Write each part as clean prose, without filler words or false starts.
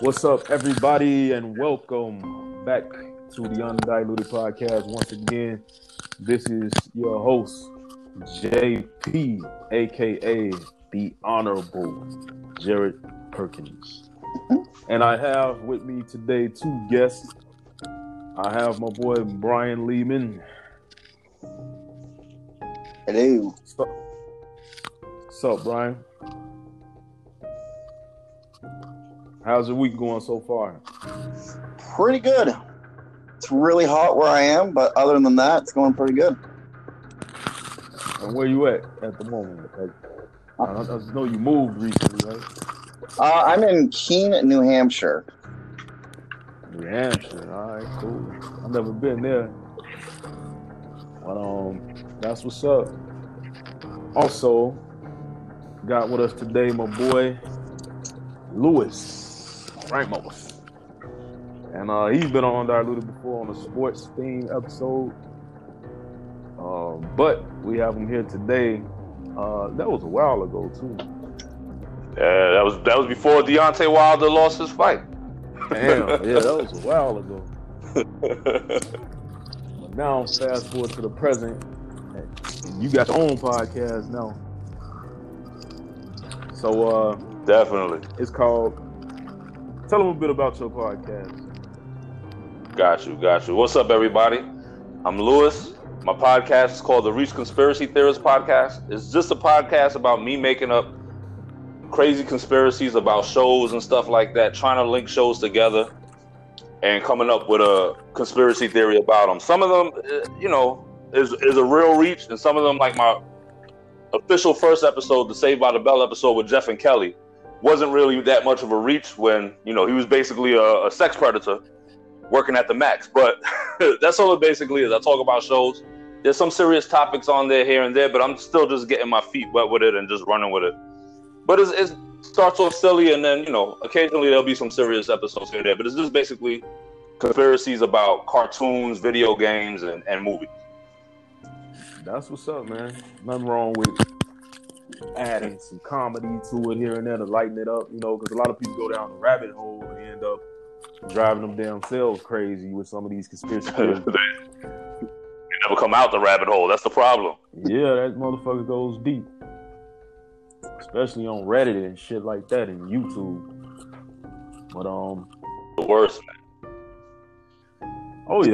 What's up, everybody, and welcome back to the Undiluted Podcast. Once again, this is your host, JP, aka the Honorable Jared Perkins. And I have with me today two guests. I have my boy Brian Leeman. Hello. What's up, Brian? How's your week going so far? Pretty good. It's really hot where I am, but other than that, it's going pretty good. And where you at the moment? I know you moved recently, right? I'm in Keene, New Hampshire. New Hampshire, all right, cool. I've never been there. But that's what's up. Also, got with us today my boy, Louis Frank Muggles. And he's been on Diluted before on a sports theme episode. But we have him here today. That was a while ago too. Yeah, that was before Deontay Wilder lost his fight. Damn, yeah, that was a while ago. But now fast forward to the present. You got your own podcast now. So definitely. It's called, tell them a bit about your podcast. Got you. What's up, everybody? I'm Louis. My podcast is called The Reach Conspiracy Theorist Podcast. It's just a podcast about me making up crazy conspiracies about shows and stuff like that, trying to link shows together and coming up with a conspiracy theory about them. Some of them, you know, is a real reach, and some of them, like my official first episode, the Saved by the Bell episode with Jeff and Kelly, wasn't really that much of a reach when, you know, he was basically a sex predator working at the max. But that's all it basically is. I talk about shows. There's some serious topics on there here and there, but I'm still just getting my feet wet with it and just running with it. But it starts off silly, and then, you know, occasionally there'll be some serious episodes here and there. But it's just basically conspiracies about cartoons, video games, and movies. That's what's up, man. Nothing wrong with adding some comedy to it here and there to lighten it up, you know, because a lot of people go down the rabbit hole and end up driving them themselves crazy with some of these conspiracy theories. You never come out the rabbit hole. That's the problem. Yeah, that motherfucker goes deep, especially on Reddit and shit like that and YouTube. But the worst, man. Oh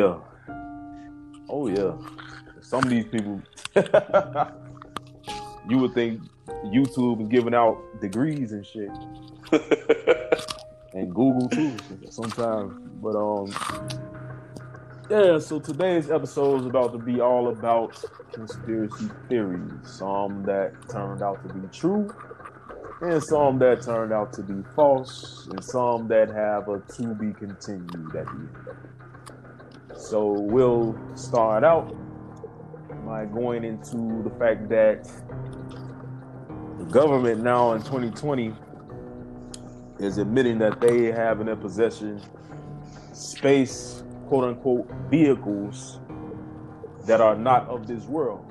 yeah. Some of these people. You would think YouTube is giving out degrees and shit. And Google too sometimes. But yeah, so today's episode is about to be all about conspiracy theories. Some that turned out to be true, and some that turned out to be false, and some that have a to be continued at the end of it. So we'll start out by going into the fact that the government now in 2020 is admitting that they have in their possession space, quote unquote, vehicles that are not of this world.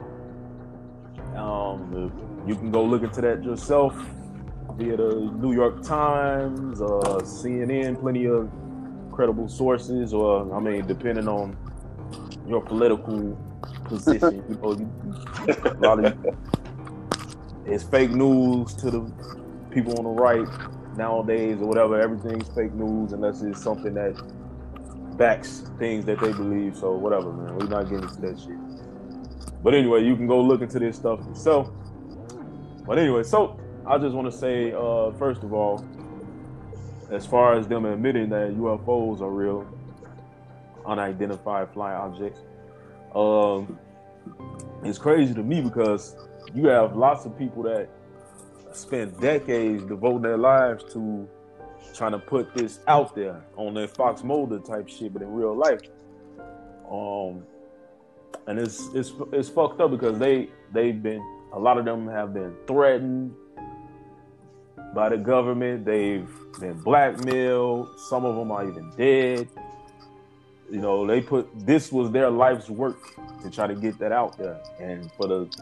You can go look into that yourself via the New York Times, CNN, plenty of credible sources, or, I mean, depending on your political position, you know, a lot of it's fake news to the people on the right nowadays or whatever. Everything's fake news unless it's something that backs things that they believe. So whatever, man, we're not getting into that shit. But anyway, you can go look into this stuff yourself. But anyway, so I just want to say, first of all, as far as them admitting that UFOs are real, unidentified flying objects, it's crazy to me because you have lots of people that spend decades devoting their lives to trying to put this out there on their Fox Mulder type shit, but in real life, and it's fucked up because they've been, a lot of them have been threatened by the government. They've been blackmailed. Some of them are even dead. You know, they put, this was their life's work to try to get that out there. And for the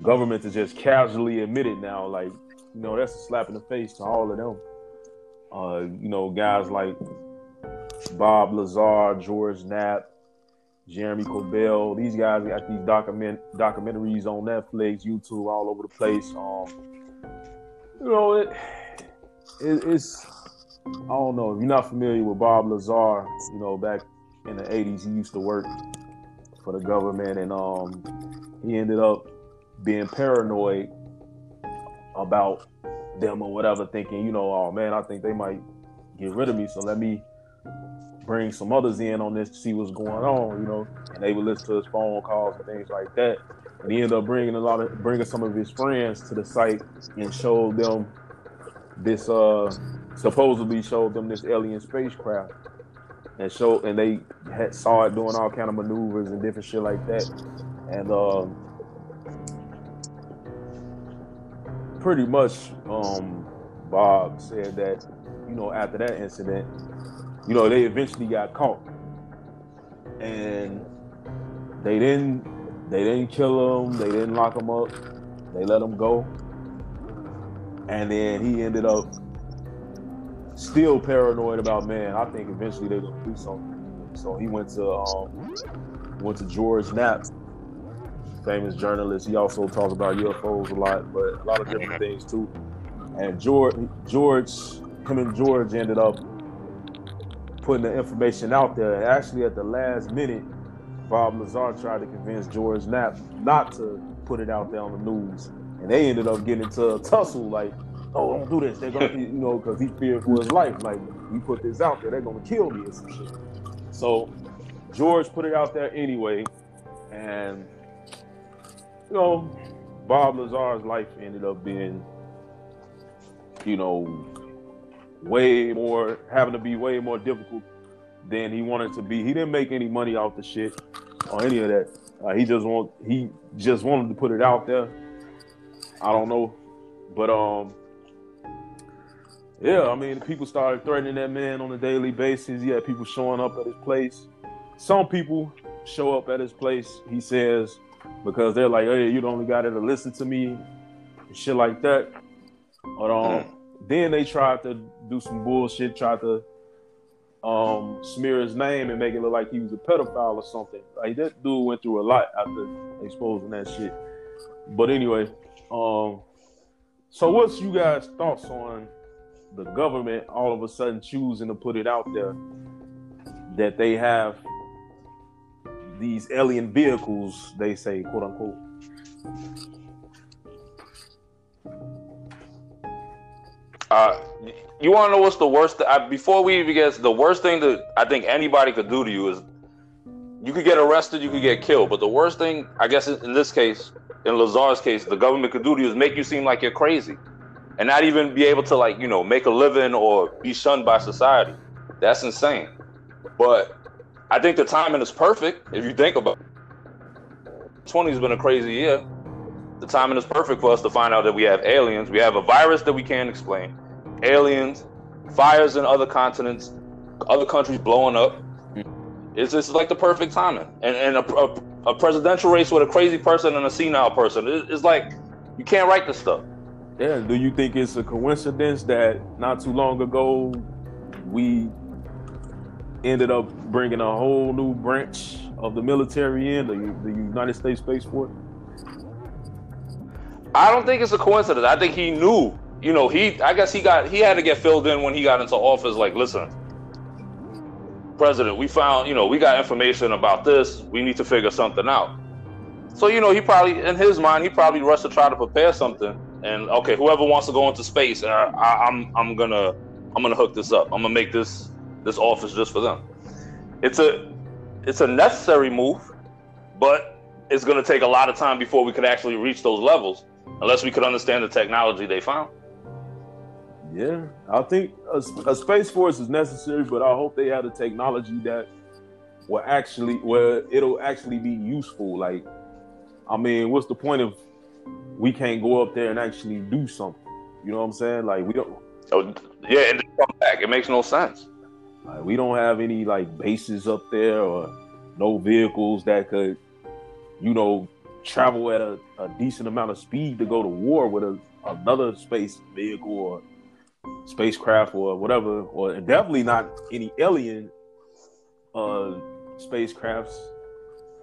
government to just casually admit it now, like, you know, that's a slap in the face to all of them. You know, guys like Bob Lazar, George Knapp, Jeremy Corbell. These guys got these documentaries on Netflix, YouTube, all over the place. You know, it's I don't know if you're not familiar with Bob Lazar. You know, back in the 80s, he used to work for the government, and he ended up being paranoid about them or whatever, thinking, you know, oh man, I think they might get rid of me, so let me bring some others in on this to see what's going on, you know. And they would listen to his phone calls and things like that. And he ended up bringing some of his friends to the site and showed them this supposedly showed them this alien spacecraft, and they had saw it doing all kind of maneuvers and different shit like that. And pretty much Bob said that, you know, after that incident, you know, they eventually got caught, and they didn't kill him, they didn't lock him up, they let him go. And then he ended up still paranoid about, man, I think eventually they're gonna do something. So he went to George Knapp, famous journalist. He also talks about UFOs a lot, but a lot of different things too. And George ended up putting the information out there. Actually, at the last minute, Bob Lazar tried to convince George Knapp not to put it out there on the news, and they ended up getting into a tussle, like, oh, don't do this. They're gonna, you know, because he feared for his life. Like, you put this out there, they're gonna kill me or some shit. So George put it out there anyway, and you know, Bob Lazar's life ended up being, you know, way more difficult than he wanted to be. He didn't make any money off the shit or any of that. He just wanted to put it out there. I don't know, but yeah, I mean, people started threatening that man on a daily basis. He had people showing up at his place. Some people show up at his place, he says, because they're like, hey, you the only guy that'll listen to me, and shit like that. But then they tried to do some bullshit, tried to smear his name and make it look like he was a pedophile or something. Like, that dude went through a lot after exposing that shit. But anyway, so what's you guys' thoughts on the government all of a sudden choosing to put it out there that they have these alien vehicles, they say, quote unquote? You want to know what's the worst? Before we even get the worst thing that I think anybody could do to you is you could get arrested, you could get killed. But the worst thing, I guess, in this case, in Lazar's case, the government could do to you is make you seem like you're crazy, and not even be able to, like, you know, make a living or be shunned by society. That's insane. But I think the timing is perfect, if you think about it. 20 has been a crazy year. The timing is perfect for us to find out that we have aliens. We have a virus that we can't explain. Aliens, fires in other continents, other countries blowing up. It's just like the perfect timing. And a presidential race with a crazy person and a senile person. It's like, you can't write this stuff. Yeah, do you think it's a coincidence that not too long ago, we ended up bringing a whole new branch of the military in, the United States Space Force? I don't think it's a coincidence. I think he knew, you know, he had to get filled in when he got into office. Like, listen, President, we found, you know, we got information about this. We need to figure something out. So, you know, he probably, in his mind, he probably rushed to try to prepare something. And okay, whoever wants to go into space, I'm gonna hook this up. I'm gonna make this office just for them. It's a necessary move, but it's going to take a lot of time before we could actually reach those levels, unless we could understand the technology they found. Yeah, I think a space force is necessary, but I hope they have the technology that will actually, where it'll actually be useful. Like, I mean, what's the point if we can't go up there and actually do something? You know what I'm saying? Like, we don't. Oh, yeah, and then come back. It makes no sense. Like, we don't have any, like, bases up there or no vehicles that could, you know, travel at a decent amount of speed to go to war with another space vehicle or spacecraft or whatever, or definitely not any alien spacecrafts.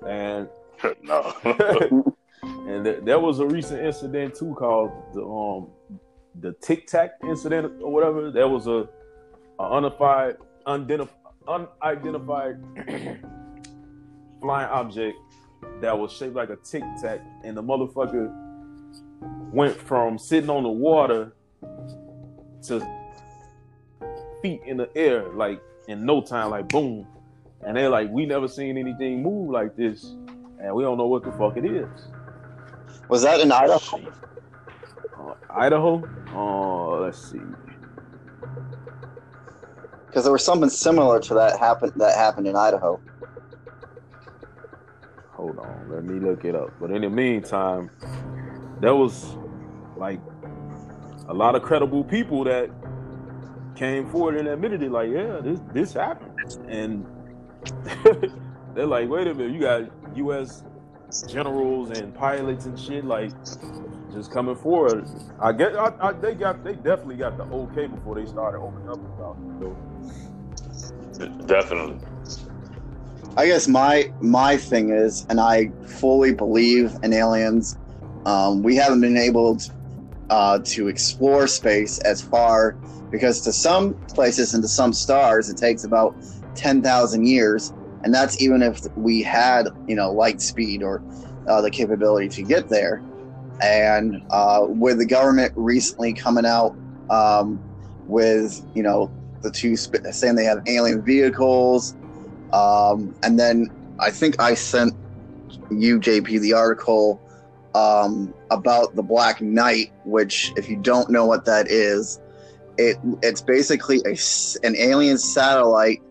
And and there was a recent incident too called the Tic Tac incident or whatever. There was an unidentified flying object that was shaped like a Tic Tac, and the motherfucker went from sitting on the water to feet in the air, like in no time, like boom. And they're like, we never seen anything move like this, and we don't know what the fuck it is. Was that in Idaho? Let's see. Because there was something similar to that happened in Idaho. Hold on, let me look it up. But in the meantime, there was like a lot of credible people that came forward and admitted it. Like, yeah, this happened, and they're like, wait a minute, you got U.S. generals and pilots and shit like just coming forward. I guess they definitely got the okay before they started opening up about it. Definitely. I guess my thing is, and I fully believe in aliens. We haven't been able to explore space as far, because to some places and to some stars it takes about 10,000 years, and that's even if we had, light speed or the capability to get there. And with the government recently coming out with, the two saying they have alien vehicles, and then I think I sent you, JP, the article about the Black Knight, which, if you don't know what that is, it's basically an alien satellite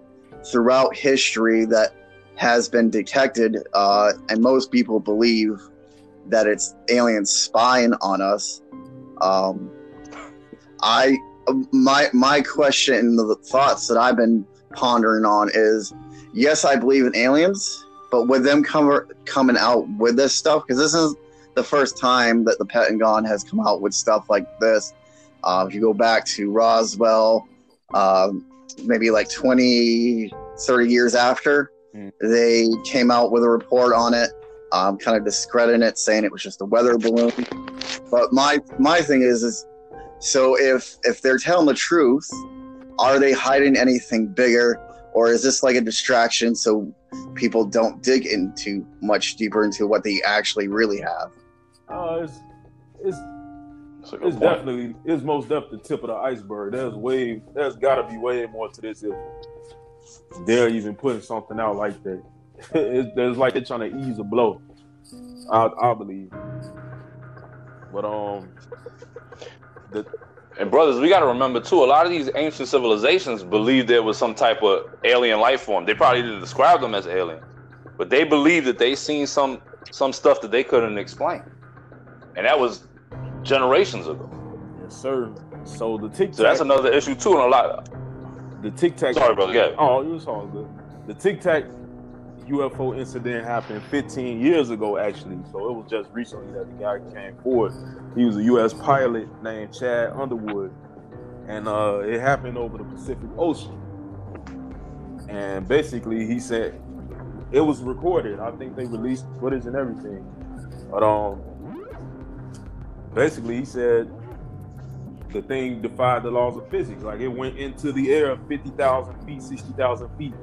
throughout history that has been detected, and most people believe that it's aliens spying on us. My question and the thoughts that I've been pondering on is, yes, I believe in aliens, but with them coming out with this stuff, because this is the first time that the Pentagon has come out with stuff like this. If you go back to Roswell, maybe like 20, 30 years after, they came out with a report on it, kind of discrediting it, saying it was just a weather balloon. But my thing is so if they're telling the truth, are they hiding anything bigger, or is this like a distraction so people don't dig into much deeper into what they actually really have? It's definitely, it's most definitely the tip of the iceberg. There's got to be way more to this if they're even putting something out like that. It's like they're trying to ease a blow, I believe. But and brothers, we got to remember too, a lot of these ancient civilizations believed there was some type of alien life form. They probably didn't describe them as aliens, but they believed that they seen some stuff that they couldn't explain, and that was generations ago. Yes, sir. So the Tic Tac. So that's another issue too, and a lot of the Tic Tac. Sorry, brother. Yeah. Oh, it was all good. The Tic Tac UFO incident happened 15 years ago, actually. So it was just recently that the guy came forward. He was a U.S. pilot named Chad Underwood, and it happened over the Pacific Ocean. And basically, he said it was recorded. I think they released footage and everything, but basically, he said the thing defied the laws of physics. Like, it went into the air 50,000 feet, 60,000 feet,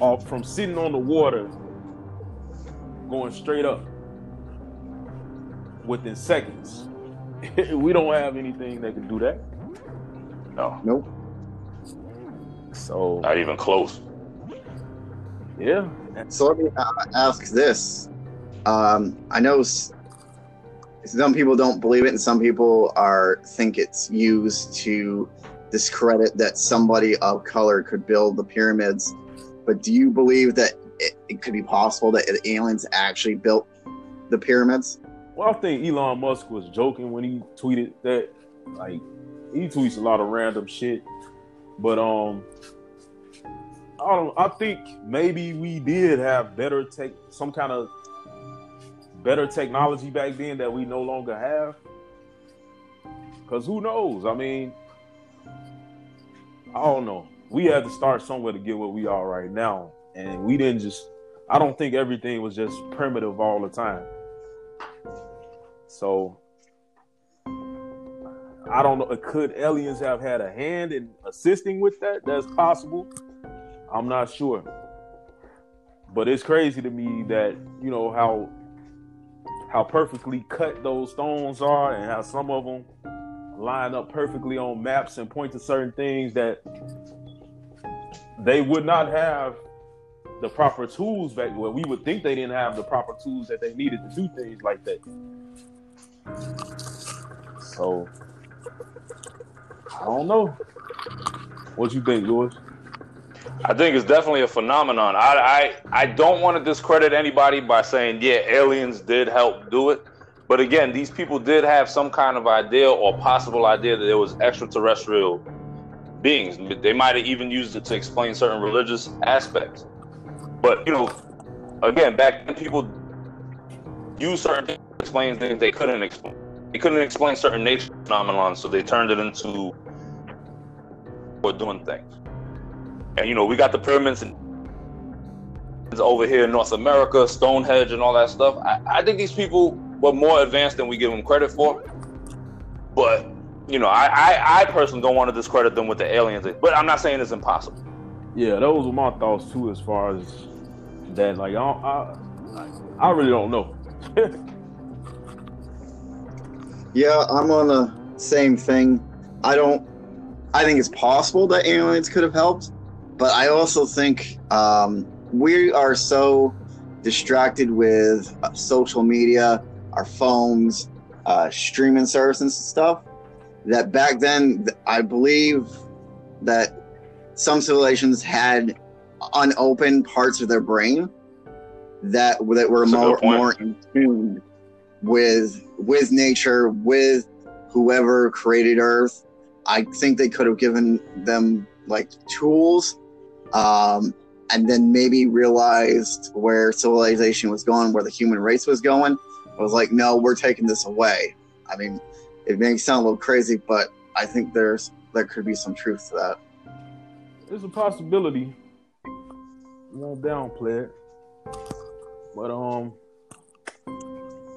off from sitting on the water, going straight up within seconds. We don't have anything that can do that. No. Nope. So. Not even close. Yeah. So let me ask this. I know some people don't believe it, and some people think it's used to discredit that somebody of color could build the pyramids. But do you believe that it could be possible that aliens actually built the pyramids? Well, I think Elon Musk was joking when he tweeted that. Like, he tweets a lot of random shit, but I think maybe we did have better technology back then that we no longer have. Because who knows? I mean, I don't know. We had to start somewhere to get where we are right now. And we didn't just, I don't think everything was just primitive all the time. So, I don't know. Could aliens have had a hand in assisting with that? That's possible. I'm not sure. But it's crazy to me that, you know, how perfectly cut those stones are and how some of them line up perfectly on maps and point to certain things that they would not have the proper tools back where we would think they didn't have the proper tools that they needed to do things like that. So, I don't know. What you think, Louis? I think it's definitely a phenomenon. I don't want to discredit anybody by saying, yeah, aliens did help do it. But again, these people did have some kind of idea or possible idea that there was extraterrestrial beings. They might have even used it to explain certain religious aspects. But, you know, again, back then people used certain things to explain things they couldn't explain. They couldn't explain certain nature phenomena, so they turned it into or doing things. And, you know, we got the pyramids over here in North America, Stonehenge and all that stuff. I think these people were more advanced than we give them credit for. But, you know, I personally don't want to discredit them with the aliens. But I'm not saying it's impossible. Yeah, those were my thoughts, too, as far as that. Like, I really don't know. Yeah, I'm on the same thing. I think it's possible that aliens could have helped, but I also think we are so distracted with social media, our phones, streaming services and stuff, that back then I believe that some civilizations had unopened parts of their brain that were more in tune with nature, with whoever created Earth. I think they could have given them like tools, and then maybe realized where civilization was going, where the human race was going. I was like, no, we're taking this away. I mean, it may sound a little crazy, but I think there could be some truth to that. There's a possibility. I won't downplay it, but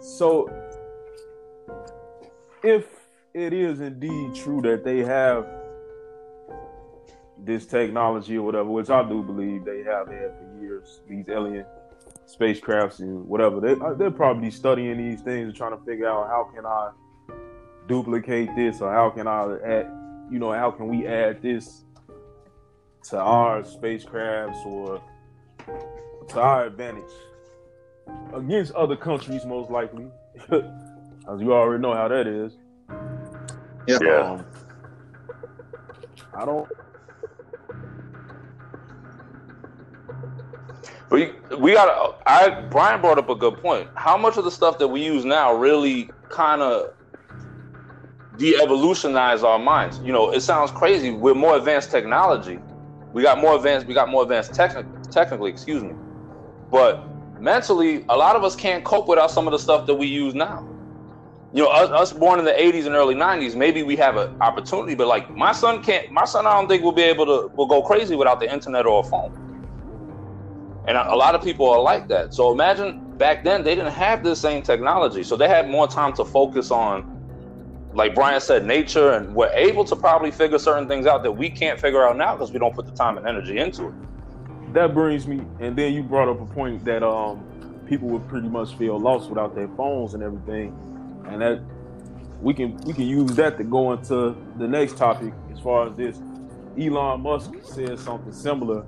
so if it is indeed true that they have this technology or whatever, which I do believe they have had for years, these alien spacecrafts and whatever, they're probably studying these things and trying to figure out how can I duplicate this, or how can I add, you know, how can we add this to our spacecrafts or to our advantage against other countries, most likely. As you already know how that is. Yeah. I don't. We got. Brian brought up a good point. How much of the stuff that we use now really kind of de-evolutionize our minds? You know, it sounds crazy. We're more advanced technology. We got more advanced technically. Excuse me. But mentally, a lot of us can't cope without some of the stuff that we use now. You know, us born in the 80s and early 90s, maybe we have an opportunity, but like my son, I don't think will go crazy without the internet or a phone. And a lot of people are like that. So imagine back then they didn't have this same technology. So they had more time to focus on, like Brian said, nature, and were able to probably figure certain things out that we can't figure out now because we don't put the time and energy into it. That brings me, and then you brought up a point that people would pretty much feel lost without their phones and everything. And that we can use that to go into the next topic as far as this. Elon Musk said something similar.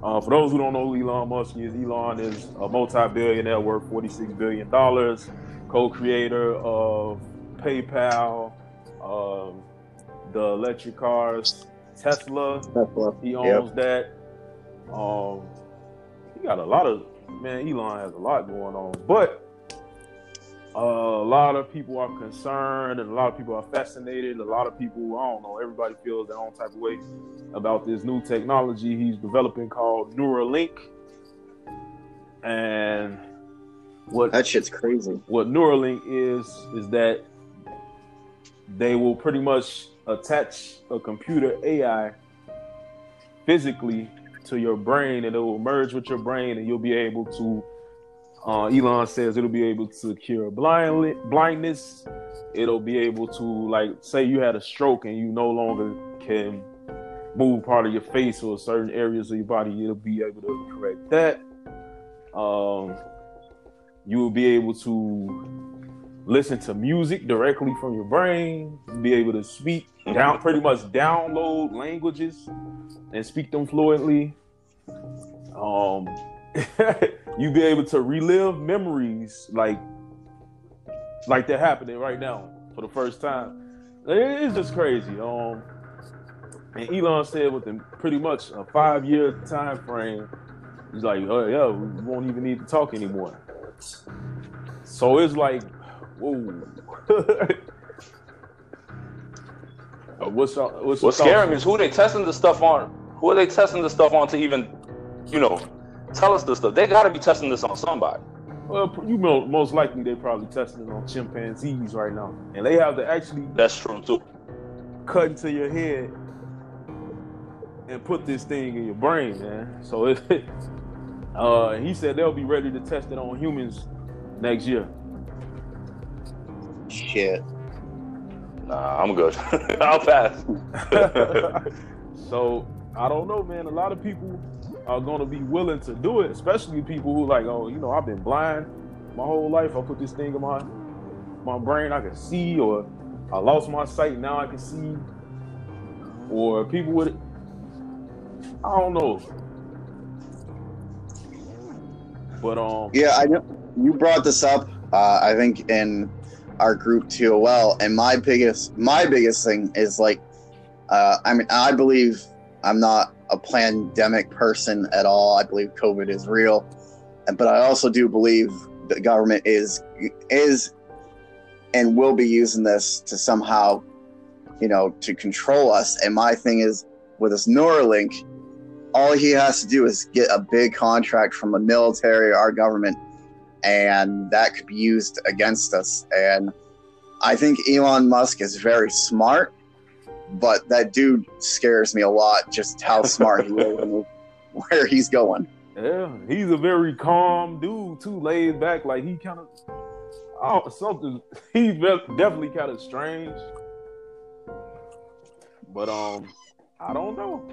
For those who don't know who Elon Musk is, Elon is a multi-billionaire worth $46 billion, co-creator of PayPal, the electric cars, Tesla. He owns that. He got a lot of, man, Elon has a lot going on, but a lot of people are concerned and a lot of people are fascinated. A lot of people, I don't know, everybody feels their own type of way about this new technology he's developing called Neuralink. And that shit's crazy. What Neuralink is that they will pretty much attach a computer AI physically to your brain, and it will merge with your brain, and you'll be able to, Elon says it'll be able to cure blindness. It'll be able to, like, say you had a stroke and you no longer can move part of your face or certain areas of your body, it'll be able to correct that. You will be able to listen to music directly from your brain, be able to speak, pretty much download languages and speak them fluently. You'll be able to relive memories like they're happening right now for the first time. It's just crazy. And Elon said within pretty much a 5-year time frame, he's like, oh yeah, we won't even need to talk anymore. So it's like, whoa. What's scaring is who they testing the stuff on. Who are they testing the stuff on to even, tell us this stuff? They got to be testing this on somebody. Well, most likely they're probably testing it on chimpanzees right now, and they have to actually. That's true too. Cut into your head and put this thing in your brain, man. So he said they'll be ready to test it on humans next year. Shit. Nah, I'm good. I'll pass. So I don't know, man. A lot of people are gonna be willing to do it, especially people who like, I've been blind my whole life. I put this thing in my brain, I can see, or I lost my sight, now I can see, or people with it. I don't know, but yeah, I know you brought this up. I think in our group TOL, and my biggest thing is like, I believe I'm not a pandemic person at all. I believe COVID is real, but I also do believe the government is and will be using this to somehow, to control us. And my thing is with this Neuralink. All he has to do is get a big contract from the military or our government, and that could be used against us. And I think Elon Musk is very smart, but that dude scares me a lot, just how smart he is and where he's going. Yeah, he's a very calm dude, too, laid back. Like, he kind of... Oh, something... He's definitely kind of strange. But, I don't know.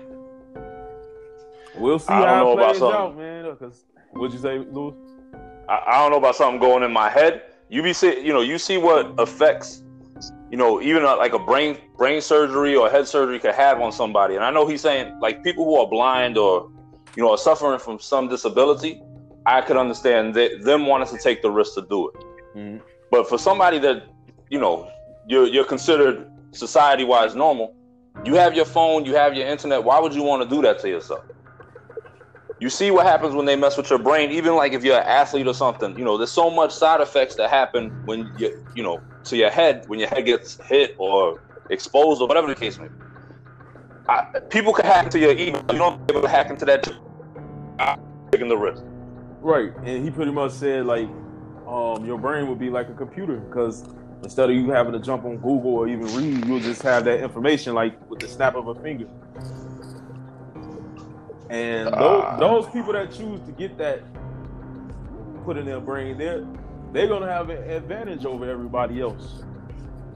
We'll see how it plays out, man. What'd you say, Louis? I don't know about something going in my head. You see what effects, even like a brain surgery or head surgery could have on somebody. And I know he's saying like people who are blind or, are suffering from some disability, I could understand them wanting to take the risk to do it. Mm-hmm. But for somebody that, you're considered society-wise normal, you have your phone, you have your internet. Why would you want to do that to yourself? You see what happens when they mess with your brain, even like if you're an athlete or something, there's so much side effects that happen when you to your head, when your head gets hit or exposed or whatever the case may be. People can hack into your email. You don't be able to hack into that. I'm taking the risk. Right. And he pretty much said like, your brain would be like a computer, because instead of you having to jump on Google or even read, you'll just have that information like with the snap of a finger. And those people that choose to get that put in their brain, they're going to have an advantage over everybody else.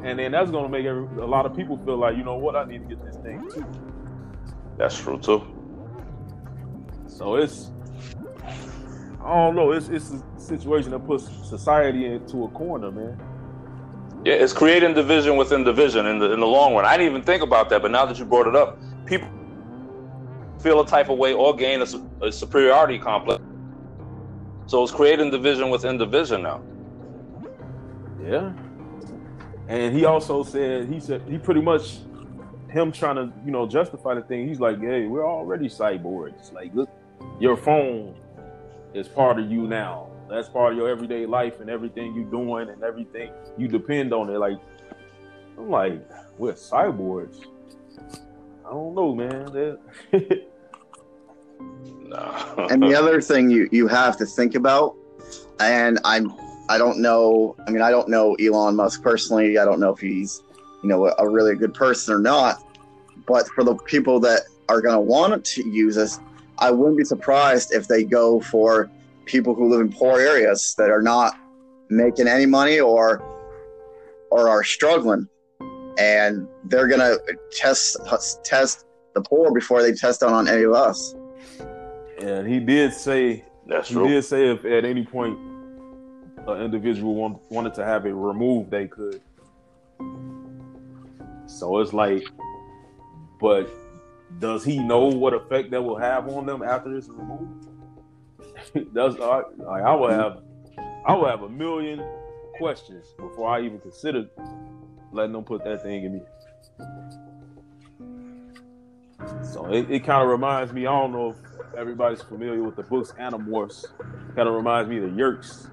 And then that's going to make a lot of people feel like, you know what, I need to get this thing too. That's true too. So I don't know, it's a situation that puts society into a corner, man. Yeah, it's creating division within division in the long run. I didn't even think about that, but now that you brought it up, people feel a type of way or gain a superiority complex. So it's creating division within division now. Yeah. And he also said, he pretty much, him trying to, justify the thing, he's like, hey, we're already cyborgs. Like, look, your phone is part of you now. That's part of your everyday life and everything you're doing and everything you depend on it. Like, I'm like, we're cyborgs. I don't know, man. And the other thing you have to think about, and I don't know Elon Musk personally. I don't know if he's, a really good person or not. But for the people that are going to want to use us, I wouldn't be surprised if they go for people who live in poor areas that are not making any money or are struggling. And they're going to test the poor before they test on any of us. And he did say, if at any point an individual wanted to have it removed, they could. So it's like, but does he know what effect that will have on them after it's removed? That's I would have a million questions before I even consider letting them put that thing in me. So it kind of reminds me, I don't know if everybody's familiar with the books Animorphs. Kind of reminds me of the Yerks.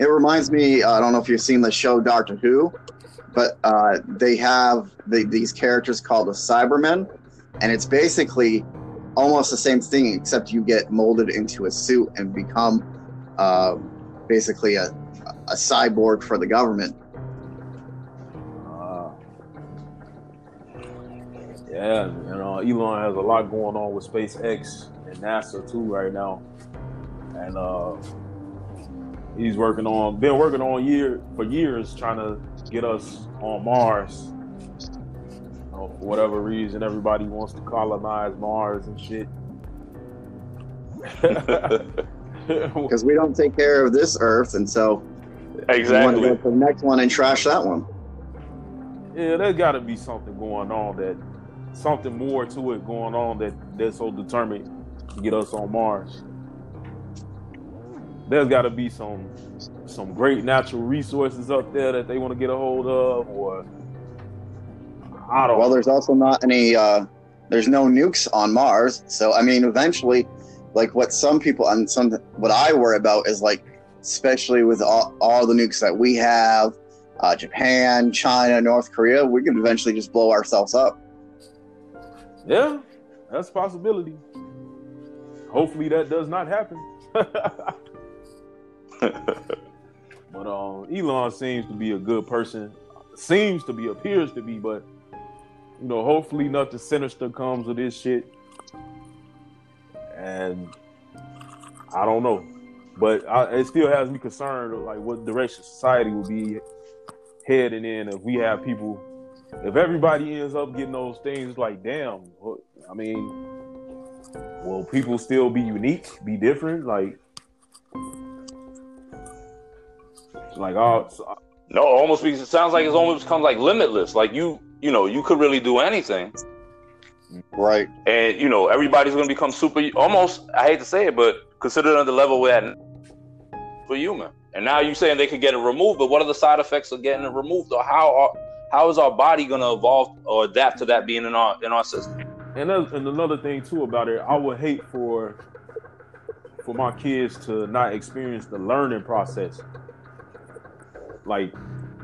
It reminds me, I don't know if you've seen the show Doctor Who, but they have these characters called the Cybermen, and it's basically almost the same thing, except you get molded into a suit and become basically a cyborg for the government. Yeah, Elon has a lot going on with SpaceX and NASA too right now, and he's been working for years trying to get us on Mars. For whatever reason, everybody wants to colonize Mars and shit. Because we don't take care of this Earth, and so exactly, we want to go to the next one and trash that one. Yeah, there's got to be something going on, that something more to it going on, that they're so determined to get us on Mars. There's got to be some great natural resources up there that they want to get a hold of, or I don't know. Well, there's also not any, there's no nukes on Mars. So, I mean, eventually, like what some people, and what I worry about is, like, especially with all the nukes that we have, Japan, China, North Korea, we could eventually just blow ourselves up. Yeah, that's a possibility. Hopefully that does not happen. But Elon seems to be a good person. Appears to be, but you know, hopefully nothing sinister comes of this shit. And I don't know, but it still has me concerned of, like, what direction society will be heading in if we have people. If everybody ends up getting those things, it's like, damn. I mean, will people still be unique, be different? No, almost, because it sounds like it's almost become like limitless. Like you could really do anything, right? And you know, everybody's going to become super. Almost, I hate to say it, but considered on the level we're at for human. And now you're saying they could get it removed, but what are the side effects of getting it removed? Or how is our body going to evolve or adapt to that being in our system? And another thing too about it, I would hate for my kids to not experience the learning process. Like,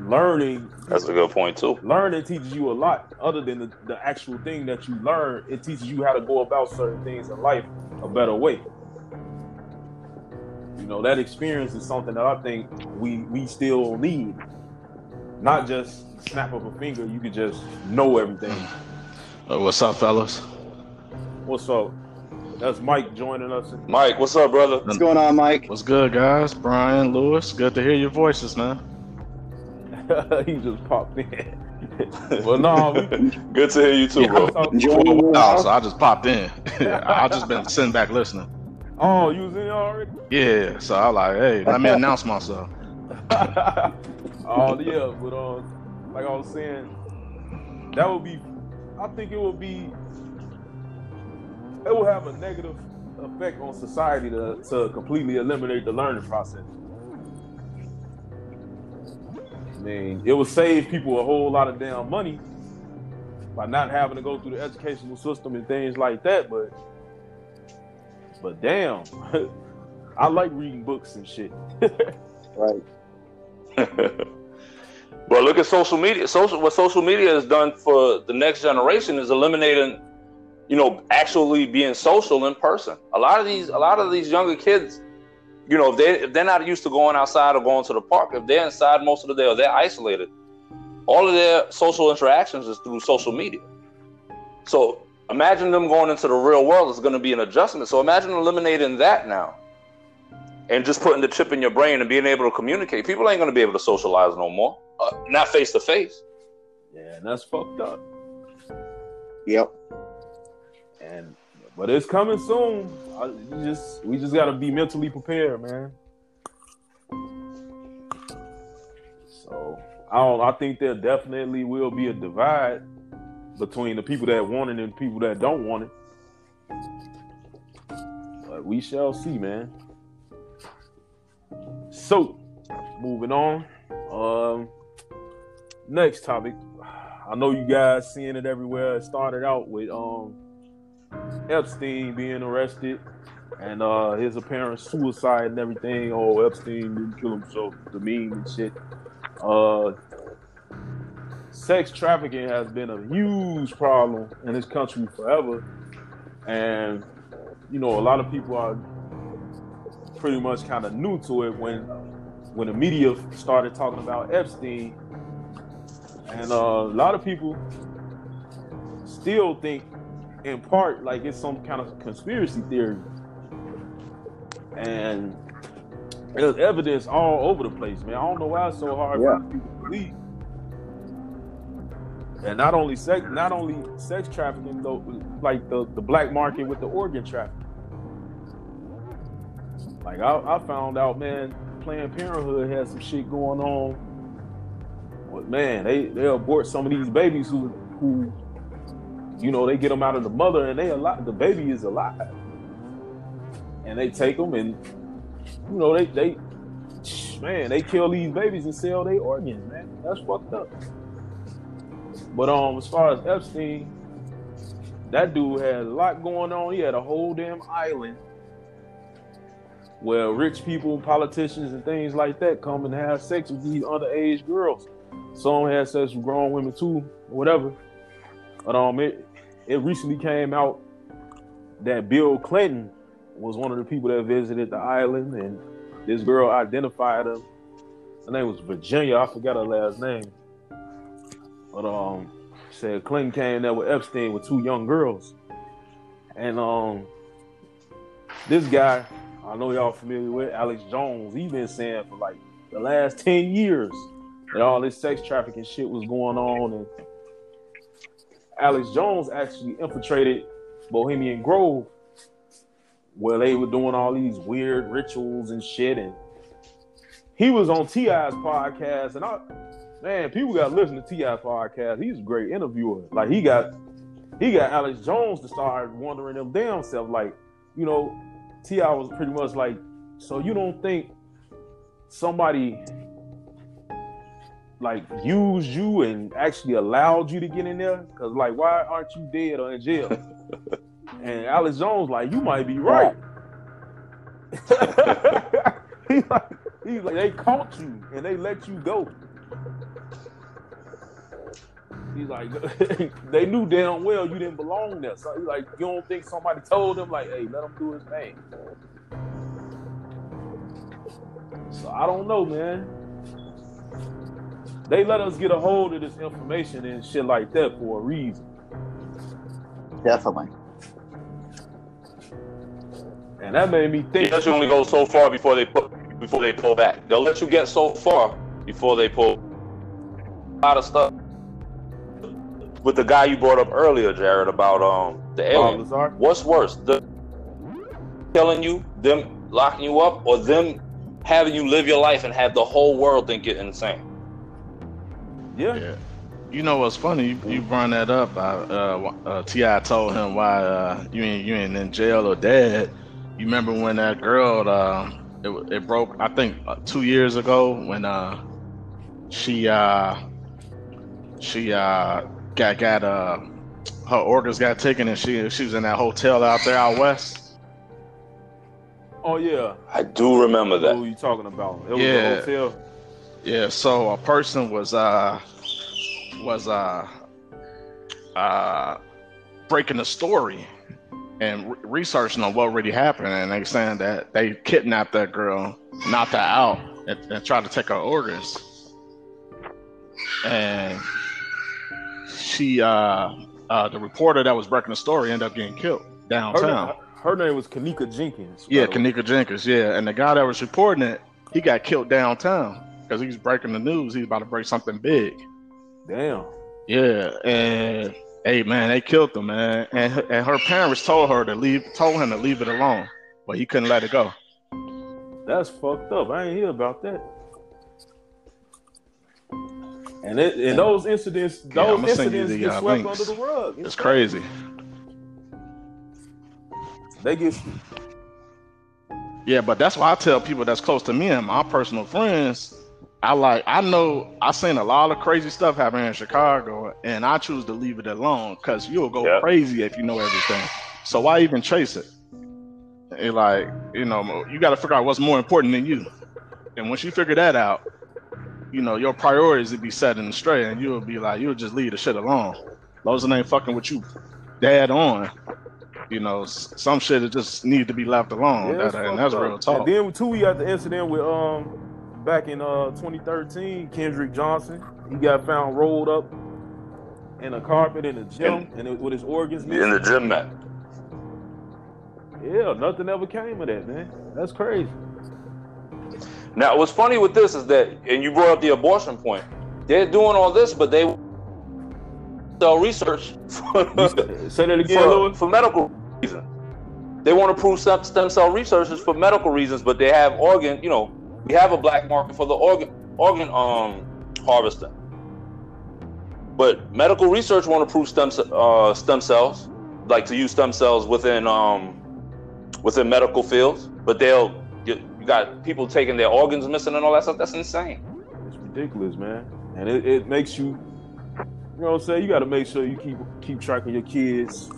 learning. That's a good point too. Learning teaches you a lot other than the actual thing that you learn. It teaches you how to go about certain things in life a better way. You know, that experience is something that I think we still need. Not just snap of a finger, you can just know everything. What's up, fellas? What's up? That's Mike joining us. Mike, what's up, brother? What's going on, Mike? What's good, guys? Brian, Lewis, good to hear your voices, man. He just popped in. Well, good to hear you too, bro. So I just popped in. I just been sitting back listening. Oh, you was in already? Yeah. So I like, hey, let me announce myself. Oh yeah, but like I was saying, it will have a negative effect on society to completely eliminate the learning process. I mean, it would save people a whole lot of damn money by not having to go through the educational system and things like that, but damn, I like reading books and shit. Right. Well, look at social media. What social media has done for the next generation is eliminating, you know, actually being social in person. A lot of these younger kids, you know, if they're not used to going outside or going to the park, if they're inside most of the day or they're isolated, all of their social interactions is through social media. So imagine them going into the real world is going to be an adjustment. So imagine eliminating that now and just putting the chip in your brain and being able to communicate. People ain't going to be able to socialize no more, not face to face. Yeah, and that's fucked up. Yep. And but it's coming soon. We just got to be mentally prepared, man. So I think there definitely will be a divide between the people that want it and the people that don't want it. But we shall see, man. So, moving on. Next topic. I know you guys seeing it everywhere. It started out with Epstein being arrested and his apparent suicide and everything. Oh, Epstein didn't kill himself. The meme and shit. Sex trafficking has been a huge problem in this country forever, and you know a lot of people are pretty much kind of new to it when the media started talking about Epstein, and a lot of people still think in part like it's some kind of conspiracy theory, and there's evidence all over the place, man. I don't know why it's so hard for people to believe. And not only sex trafficking, though, like the black market with the organ trafficking. Like I found out, man, Planned Parenthood has some shit going on. But man, they abort some of these babies who you know they get them out of the mother and the baby is alive, and they take them and. You know, they kill these babies and sell their organs, man. That's fucked up. But as far as Epstein, that dude had a lot going on. He had a whole damn island where rich people, politicians, and things like that come and have sex with these underage girls. Some had sex with grown women too, or whatever. But it recently came out that Bill Clinton was one of the people that visited the island, and this girl identified him. Her name was Virginia. I forgot her last name. But said Clinton came there with Epstein with two young girls, and this guy I know y'all familiar with, Alex Jones. He's been saying for like the last 10 years that all this sex trafficking shit was going on, and Alex Jones actually infiltrated Bohemian Grove, where they were doing all these weird rituals and shit, and he was on T.I.'s podcast, and people got to listen to T.I.'s podcast. He's a great interviewer. Like he got Alex Jones to start wondering them damn self. Like, you know, T.I. was pretty much like, so you don't think somebody like used you and actually allowed you to get in there? Because like, why aren't you dead or in jail? And Alex Jones, like, you might be right. he's like, they caught you and they let you go. He's like, they knew damn well you didn't belong there. So he's like, you don't think somebody told him, like, hey, let him do his thing? So I don't know, man. They let us get a hold of this information and shit like that for a reason. Definitely. And that made me think. They let you only go so far before they pull back. They'll let you get so far before they pull. A lot of stuff with the guy you brought up earlier, Jared, about the alien. Bob Lazar. What's worse, them killing you, them locking you up, or them having you live your life and have the whole world think you're insane? Yeah. You know what's funny? You brought that up. T.I. told him why you ain't in jail or dead. You remember when that girl, it broke, I think 2 years ago when she got her organs got taken and she was in that hotel out there out west. Oh yeah, I do remember that. Who are you talking about? It was a hotel. Yeah. So a person was breaking the story and researching on what really happened, and they saying that they kidnapped that girl, knocked her out, and tried to take her organs. And she the reporter that was breaking the story ended up getting killed downtown. Her name was Kanika Jenkins. Yeah, Kanika Jenkins, yeah. And the guy that was reporting it, he got killed downtown because he was breaking the news. He was about to break something big. Damn. Yeah, and hey, man, they killed him, man. And her parents told him to leave it alone, but he couldn't let it go. That's fucked up. I ain't hear about that. And those incidents get swept under the rug. It's crazy. They get. Yeah, but that's why I tell people that's close to me and my personal friends. I seen a lot of crazy stuff happen in Chicago, and I choose to leave it alone because you'll go crazy if you know everything. So why even chase it? It you got to figure out what's more important than you. And once you figure that out, your priorities will be set in straight, and you'll be like, you'll just leave the shit alone. Those ain't fucking with you dad on. Some shit just need to be left alone. Yeah, that's real talk. And then too, we got the incident with back in 2013, Kendrick Johnson, he got found rolled up in a carpet in the gym with his organs missing. In the gym mat. Yeah, nothing ever came of that, man. That's crazy. Now, what's funny with this is that, and you brought up the abortion point, they're doing all this, but they sell research for medical reasons. They want to prove stem cell research is for medical reasons, but they have organ, we have a black market for the organ harvester, but medical research want to prove stem cells, like to use stem cells within medical fields. But you got people taking their organs missing and all that stuff. That's insane. It's ridiculous, man. And it makes you know what I'm saying. You got to make sure you keep track of your kids.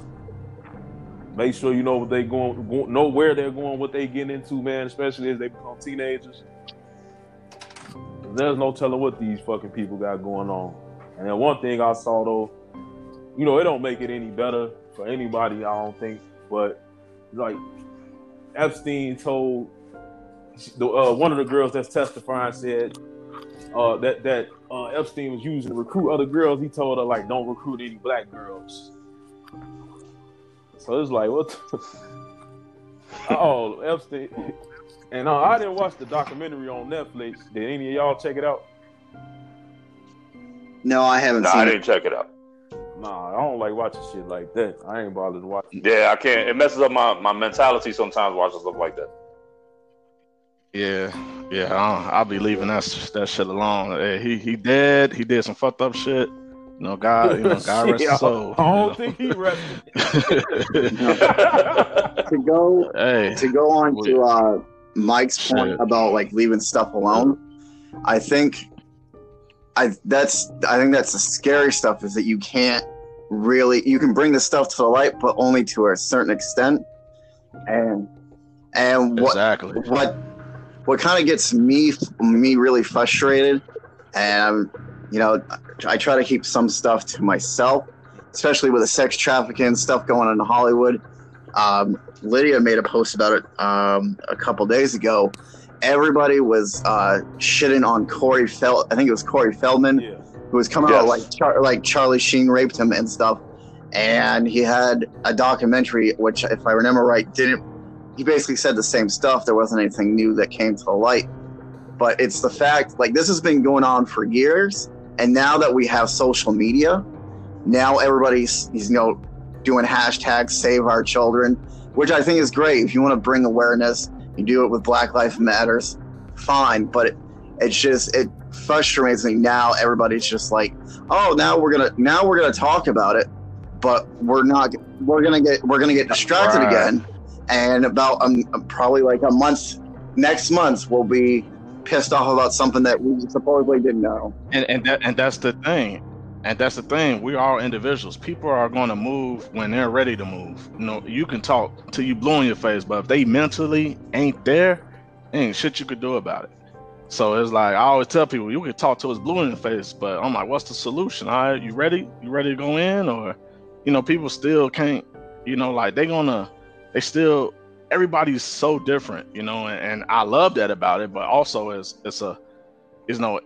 Make sure you know what they going, know where they're going, what they getting into, man. Especially as they become teenagers. There's no telling what these fucking people got going on. And then one thing I saw though, it don't make it any better for anybody, I don't think. But like Epstein told one of the girls that's testifying said that Epstein was using to recruit other girls. He told her like, don't recruit any black girls. So it's like, what? Epstein. And I didn't watch the documentary on Netflix. Did any of y'all check it out? No, I haven't seen it. I didn't check it out. I don't like watching shit like that. I ain't bothered to watch it. Yeah, I can't. It messes up my mentality sometimes watching stuff like that. Yeah. I'll be leaving that shit alone. Hey, he dead. He did some fucked up shit. No, God, God rest his soul. I don't think he rested. To go on to Mike's point about like leaving stuff alone, I think that's the scary stuff is that you can't really, you can bring the stuff to the light, but only to a certain extent. And what kind of gets me really frustrated, and I try to keep some stuff to myself, especially with the sex trafficking stuff going on in Hollywood. Lydia made a post about it a couple days ago. Everybody was shitting on Corey Feldman. I think it was Corey Feldman, who was coming out like Charlie Sheen raped him and stuff. And he had a documentary, which, if I remember right, he basically said the same stuff. There wasn't anything new that came to the light. But it's the fact, like, this has been going on for years. And now that we have social media, now everybody's doing hashtags save our children, which I think is great. If you want to bring awareness, you do it with Black Lives Matters, fine. But it frustrates me now. Everybody's just like, oh, now we're gonna talk about it, but we're gonna get distracted again. And about probably like a month, next month we'll be pissed off about something that we supposedly didn't know. And that's the thing. And that's the thing. We're all individuals. People are going to move when they're ready to move. You can talk till you blue in your face, but if they mentally ain't there, ain't shit you could do about it. So it's like, I always tell people, you can talk till it's blue in your face, but I'm like, what's the solution? All right, you ready? You ready to go in? Or, people still can't, like everybody's so different, and I love that about it, but also it's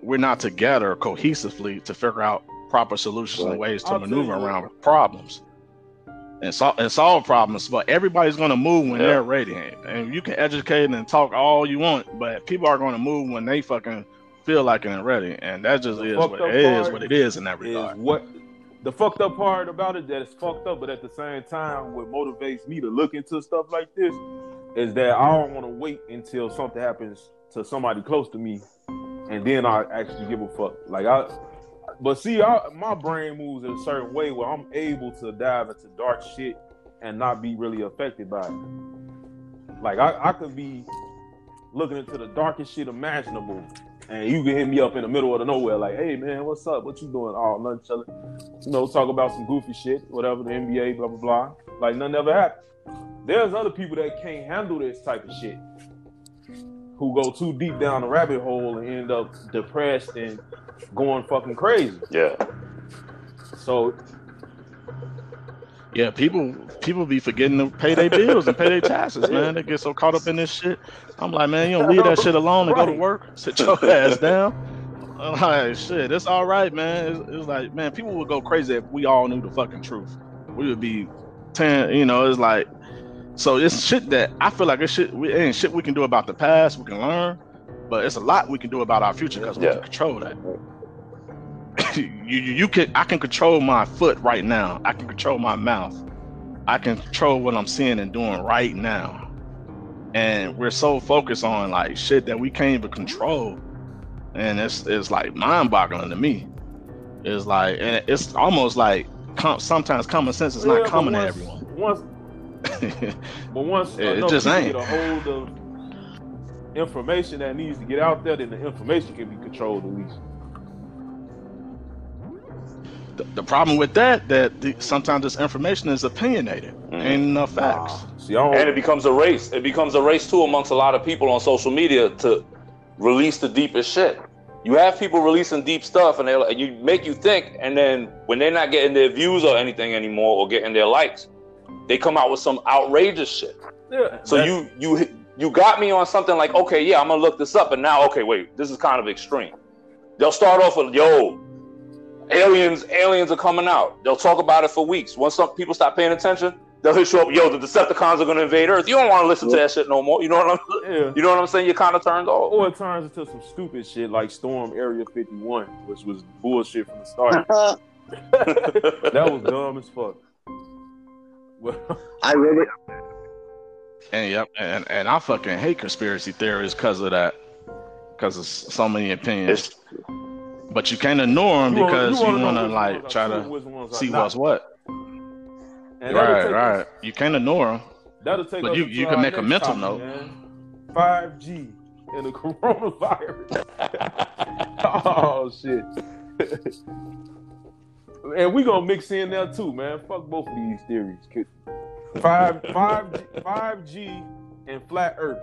we're not together cohesively to figure out proper solutions and ways to maneuver around problems and solve problems. But everybody's going to move when they're ready, and you can educate and talk all you want, but people are going to move when they fucking feel like they're ready, and that just is what it is. What it is in that regard. What the fucked up part about it that is fucked up, but at the same time, what motivates me to look into stuff like this is that I don't want to wait until something happens to somebody close to me, and then I actually give a fuck. Like my brain moves in a certain way where I'm able to dive into dark shit and not be really affected by it. Like I could be looking into the darkest shit imaginable, and you can hit me up in the middle of the nowhere, like, "Hey man, what's up? What you doing?" "Oh, nothing, chilling." You know, talk about some goofy shit, whatever, the NBA, blah blah blah. Like nothing ever happened. There's other people that can't handle this type of shit, who go too deep down the rabbit hole and end up depressed and going fucking crazy. Yeah. So. Yeah, people be forgetting to pay their bills and pay their taxes, man. They get so caught up in this shit. I'm like, man, you don't leave that shit alone and go to work. Sit your ass down. I'm like, shit, it's all right, man. It's like, man, people would go crazy if we all knew the fucking truth. We would be, you know, it's like. So it's shit that I feel like ain't shit we can do about the past. We can learn, but it's a lot we can do about our future because we can control that. I can control my foot right now. I can control my mouth. I can control what I'm seeing and doing right now. And we're so focused on like shit that we can't even control, and it's like mind-boggling to me. It's like, and it's almost like sometimes common sense is not common to everyone. But once you get a hold of information that needs to get out there, then the information can be controlled at least. The problem with that sometimes this information is opinionated, ain't enough facts. And it becomes a race. It becomes a race too amongst a lot of people on social media to release the deepest shit. You have people releasing deep stuff, and you make you think, and then when they're not getting their views or anything anymore, or getting their likes, they come out with some outrageous shit. Yeah. So you got me on something like, okay, yeah, I'm gonna look this up, and now, okay, wait, this is kind of extreme. They'll start off with, yo, aliens are coming out. They'll talk about it for weeks. Once some people stop paying attention, they'll hit you up, yo, the Decepticons are gonna invade Earth. You don't want to listen to that shit no more. You know what I'm? Yeah. You know what I'm saying? You're kind of turned off. Or it turns into some stupid shit like Storm Area 51, which was bullshit from the start. That was dumb as fuck. I read it. And I fucking hate conspiracy theories because of that, because of so many opinions. But you can't ignore them because you want to like try to see what's what. Right. You can't ignore them. That'll take. But you can make a mental note. 5G and the coronavirus. Oh shit. And we gonna mix in there too, man. Fuck both of these theories. 5G and flat Earth.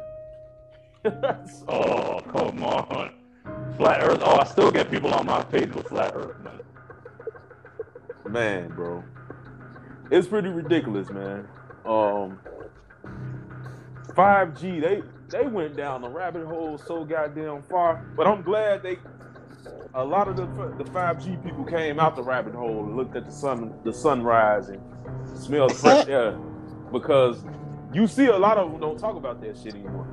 Oh come on, flat Earth. Oh, I still get people on my page with flat Earth, man, bro. It's pretty ridiculous, man. 5G. They went down the rabbit hole so goddamn far, but I'm glad they. A lot of the 5G people came out the rabbit hole and looked at the sunrise and smelled fresh air, because you see a lot of them don't talk about that shit anymore.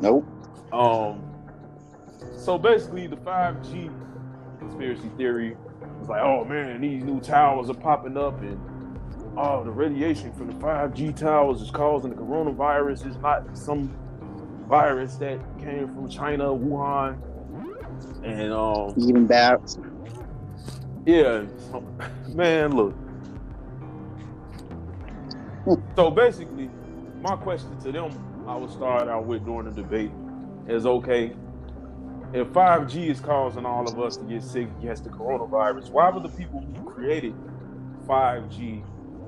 Nope. So basically, the 5G conspiracy theory was like, oh man, these new towers are popping up, and oh, the radiation from the 5G towers is causing the coronavirus. It's not some virus that came from China, Wuhan. And even bad. Yeah, man. Look. So basically, my question to them, I would start out with during the debate, is okay. If 5G is causing all of us to get sick, yes, the coronavirus. Why were the people who created 5G,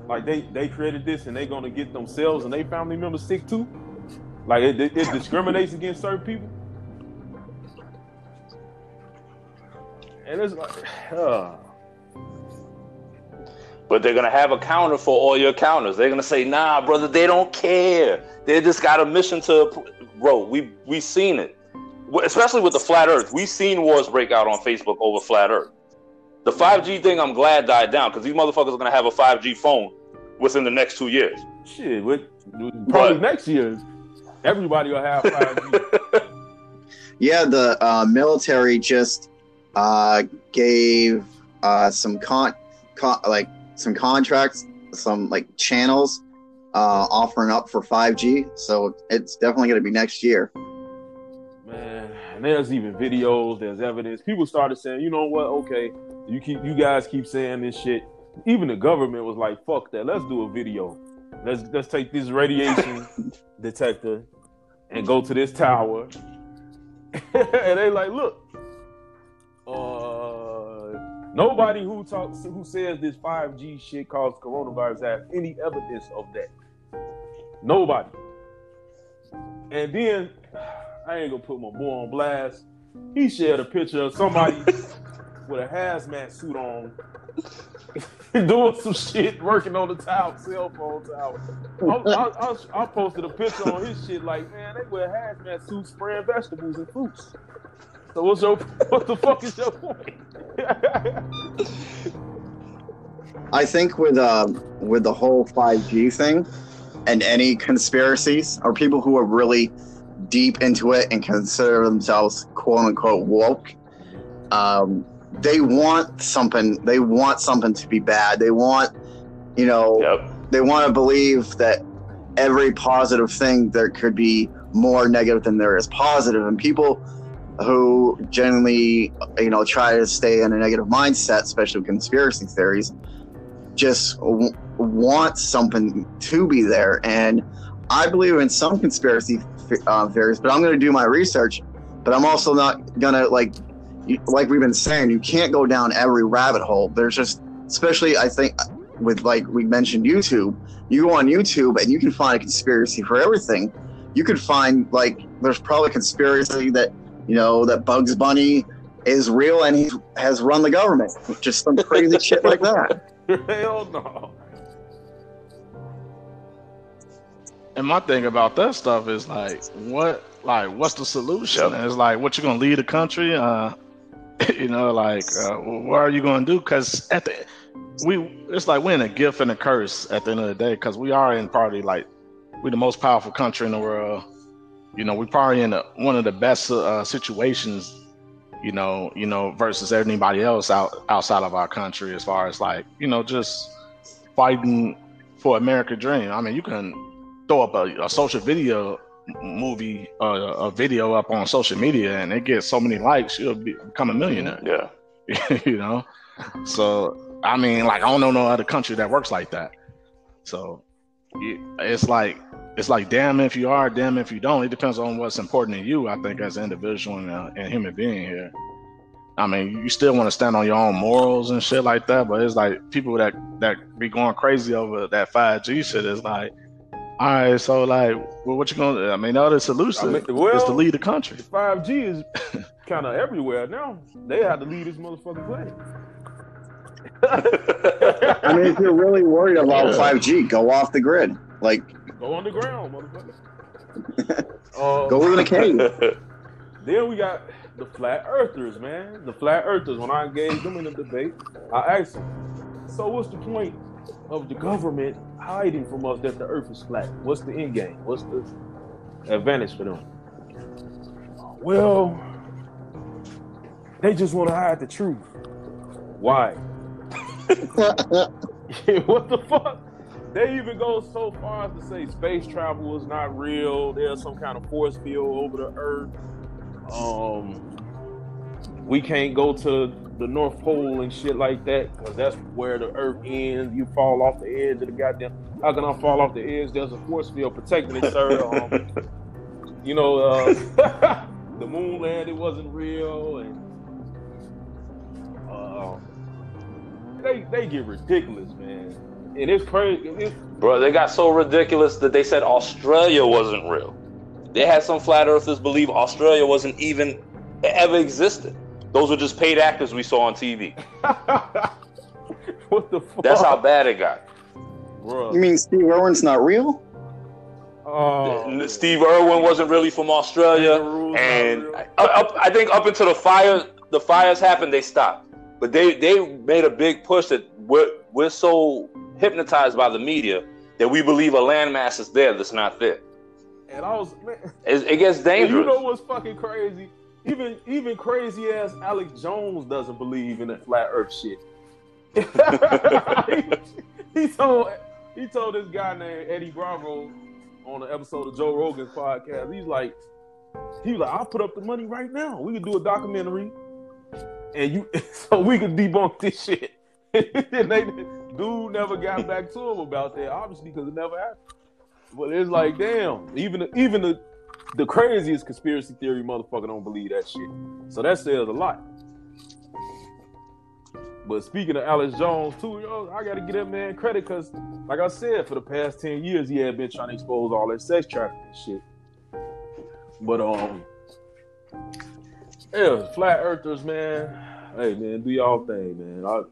like they created this, and they're gonna get themselves and their family members sick too? Like it discriminates against certain people. And it's like, But they're going to have a counter for all your counters. They're going to say, nah, brother, they don't care. They just got a mission to, bro, we seen it. Especially with the flat earth. We seen wars break out on Facebook over flat earth. The 5G thing, I'm glad died down, because these motherfuckers are going to have a 5G phone within the next 2 years. Shit, probably next year, everybody will have 5G. Yeah, the military just gave some some contracts, some like channels offering up for 5G. So it's definitely going to be next year. Man, and there's even videos, there's evidence. People started saying, you know what? Okay, you guys keep saying this shit. Even the government was like, fuck that. Let's do a video. Let's take this radiation detector and go to this tower. And they like, look, nobody who says this 5G shit caused coronavirus has any evidence of that. Nobody. And then, I ain't gonna put my boy on blast. He shared a picture of somebody with a hazmat suit on doing some shit, working on the tower, cell phone tower. I posted a picture on his shit like, man, they wear hazmat suits spraying vegetables and fruits. So what the fuck is your point? I think with the whole 5G thing and any conspiracies or people who are really deep into it and consider themselves quote unquote woke, they want something to be bad. They want, they want to believe that every positive thing, there could be more negative than there is positive. And people who generally, try to stay in a negative mindset, especially with conspiracy theories, just want something to be there. And I believe in some conspiracy theories, but I'm going to do my research, but I'm also not going to like we've been saying, you can't go down every rabbit hole. There's just, especially I think with like we mentioned YouTube, you go on YouTube and you can find a conspiracy for everything. You could find like, there's probably a conspiracy that, that Bugs Bunny is real and he has run the government. Just some crazy shit like that. Hell no. And my thing about that stuff is what's the solution? And it's like, what, you gonna leave the country? What are you gonna do? Because it's like we're in a gift and a curse at the end of the day, because we are in probably we're the most powerful country in the world. We're probably in one of the best situations. Versus anybody else outside of our country, as far as just fighting for American dream. I mean, you can throw up a social video movie, a video up on social media, and it gets so many likes, you'll become a millionaire. Yeah, So I mean, I don't know no other country that works like that. So it's like damn if you are, damn if you don't. It depends on what's important to you, I think, as an individual and human being here. I mean, you still want to stand on your own morals and shit like that, but it's like people that be going crazy over that 5G shit is like, all right, so what you gonna do? I mean, the solution is to leave the country. 5G is kind of everywhere now. They have to leave this motherfucking planet. I mean, if you're really worried about 5G, go off the grid. Go underground, motherfucker. Go live in a cave. Then we got the flat earthers, man. The flat earthers. When I engaged them in the debate, I asked them, so what's the point of the government hiding from us that the earth is flat? What's the end game? What's the advantage for them? Well, they just want to hide the truth. Why? What the fuck? They even go so far as to say space travel is not real. There's some kind of force field over the earth. We can't go to the North Pole and shit like that, because that's where the earth ends. You fall off the edge of the goddamn... How can I fall off the edge? There's a force field protecting it, sir. The moon landing wasn't real. And they get ridiculous, man. And it's crazy. Bro, they got so ridiculous that they said Australia wasn't real. They had some flat earthers believe Australia wasn't even... ever existed. Those were just paid actors we saw on TV. What the fuck? That's how bad it got. Bruh. You mean Steve Irwin's not real? Steve Irwin wasn't really from Australia, and I think up until the fires happened, they stopped. But they made a big push that we're so hypnotized by the media that we believe a landmass is there that's not there. And I was, man, it gets dangerous. You know what's fucking crazy? Even crazy ass Alex Jones doesn't believe in that flat Earth shit. he told this guy named Eddie Bravo on an episode of Joe Rogan's podcast. He was like, I'll put up the money right now. We could do a documentary, so we could debunk this shit. And dude never got back to him about that, obviously, because it never happened. But it's like, damn, even the craziest conspiracy theory motherfucker don't believe that shit. So that says a lot. But speaking of Alex Jones, too, yo, I got to give that man credit because, like I said, for the past 10 years, he had been trying to expose all that sex trafficking shit. But, yeah, flat earthers, man. Hey, man, do y'all thing, man.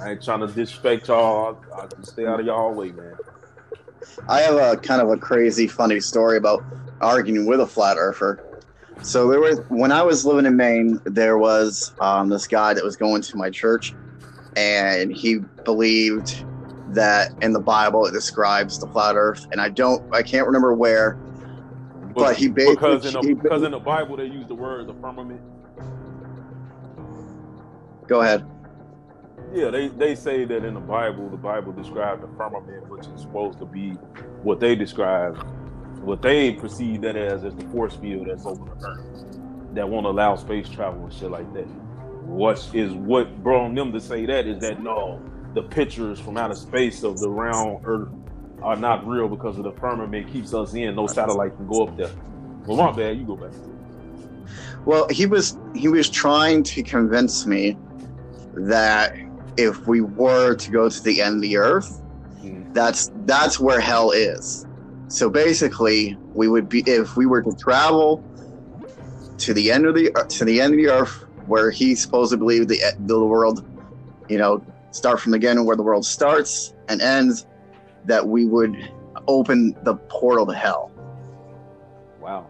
I ain't trying to disrespect y'all. I can stay out of y'all way, man. I have a kind of a crazy, funny story about arguing with a flat earther. So there was, when I was living in Maine, there was this guy that was going to my church, and he believed that in the Bible it describes the flat Earth, and I can't remember where, but he basically because in the Bible they use the word the firmament. Go ahead. Yeah, they say that in the Bible describes the firmament, which is supposed to be what they describe. What they perceive that as the force field that's over the Earth that won't allow space travel and shit like that. What brought them to say that is that no, the pictures from outer space of the round Earth are not real because of the firmament keeps us in. No satellite can go up there. Well, my bad. You go back. Well, he was trying to convince me that if we were to go to the end of the Earth, that's where hell is. So basically, we would be if we were to travel to the end of the Earth, where he supposedly believed the world, start from again, where the world starts and ends, that we would open the portal to hell. Wow.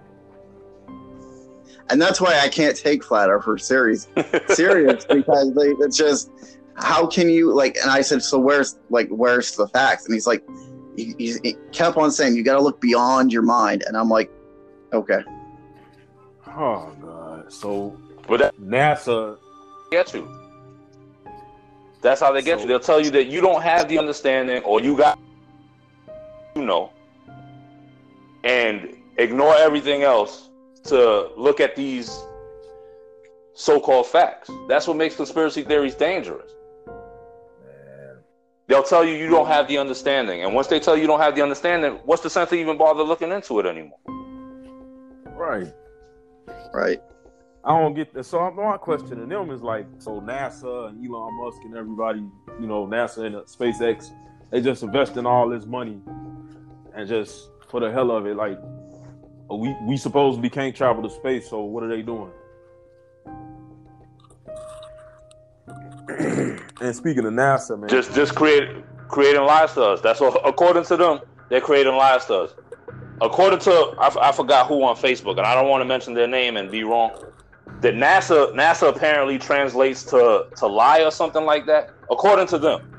And that's why I can't take flat Earthers serious because it's just how can you And I said, so where's the facts? And he's like. He kept on saying, you got to look beyond your mind. And I'm like, okay. Oh, God. So, but NASA get you. That's how they get you. They'll tell you that you don't have the understanding or you got, and ignore everything else to look at these so-called facts. That's what makes conspiracy theories dangerous. They'll tell you you don't have the understanding. And once they tell you you don't have the understanding, what's the sense of even bother looking into it anymore? Right. Right. I don't get that. So my question to them is so NASA and Elon Musk and everybody, NASA and SpaceX, they just investing all this money and just for the hell of it, we supposedly can't travel to space, so what are they doing? And speaking of NASA, man, just creating lies to us. That's all. According to them, they're creating lies to us. According to I forgot who on Facebook, and I don't want to mention their name and be wrong. That NASA apparently translates to lie or something like that. According to them,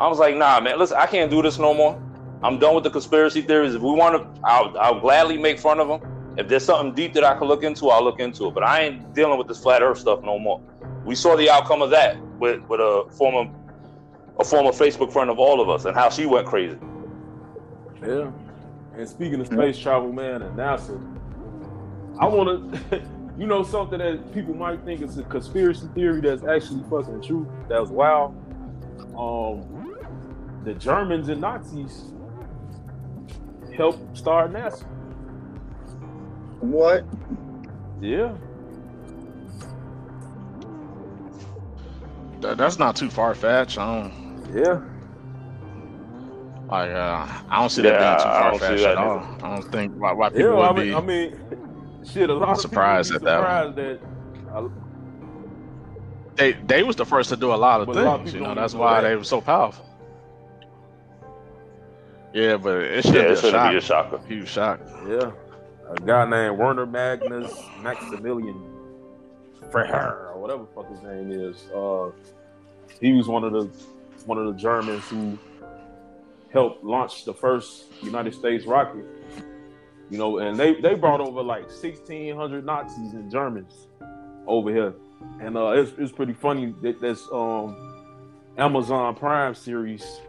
I was like, nah, man, listen, I can't do this no more. I'm done with the conspiracy theories. If we want to, I'll gladly make fun of them. If there's something deep that I can look into, I'll look into it. But I ain't dealing with this flat Earth stuff no more. We saw the outcome of that with a former Facebook friend of all of us and how she went crazy. Yeah. And speaking of space travel, man, and NASA, I want to, something that people might think is a conspiracy theory that's actually fucking true. That's wild. The Germans and Nazis helped start NASA. What? Yeah. That's not too far-fetched. I don't see that being too far-fetched at all. I don't think why people would be. A lot of people would be surprised that. They was the first to do a lot of things. That's why they were so powerful. Yeah, but it should be a shocker. Huge shock. Yeah, a guy named Werner Magnus Maximilian. Ferrer, or whatever the fuck his name is. He was one of the Germans who helped launch the first United States rocket. You know, and they brought over like 1,600 Nazis and Germans over here. And it's pretty funny that this Amazon Prime series.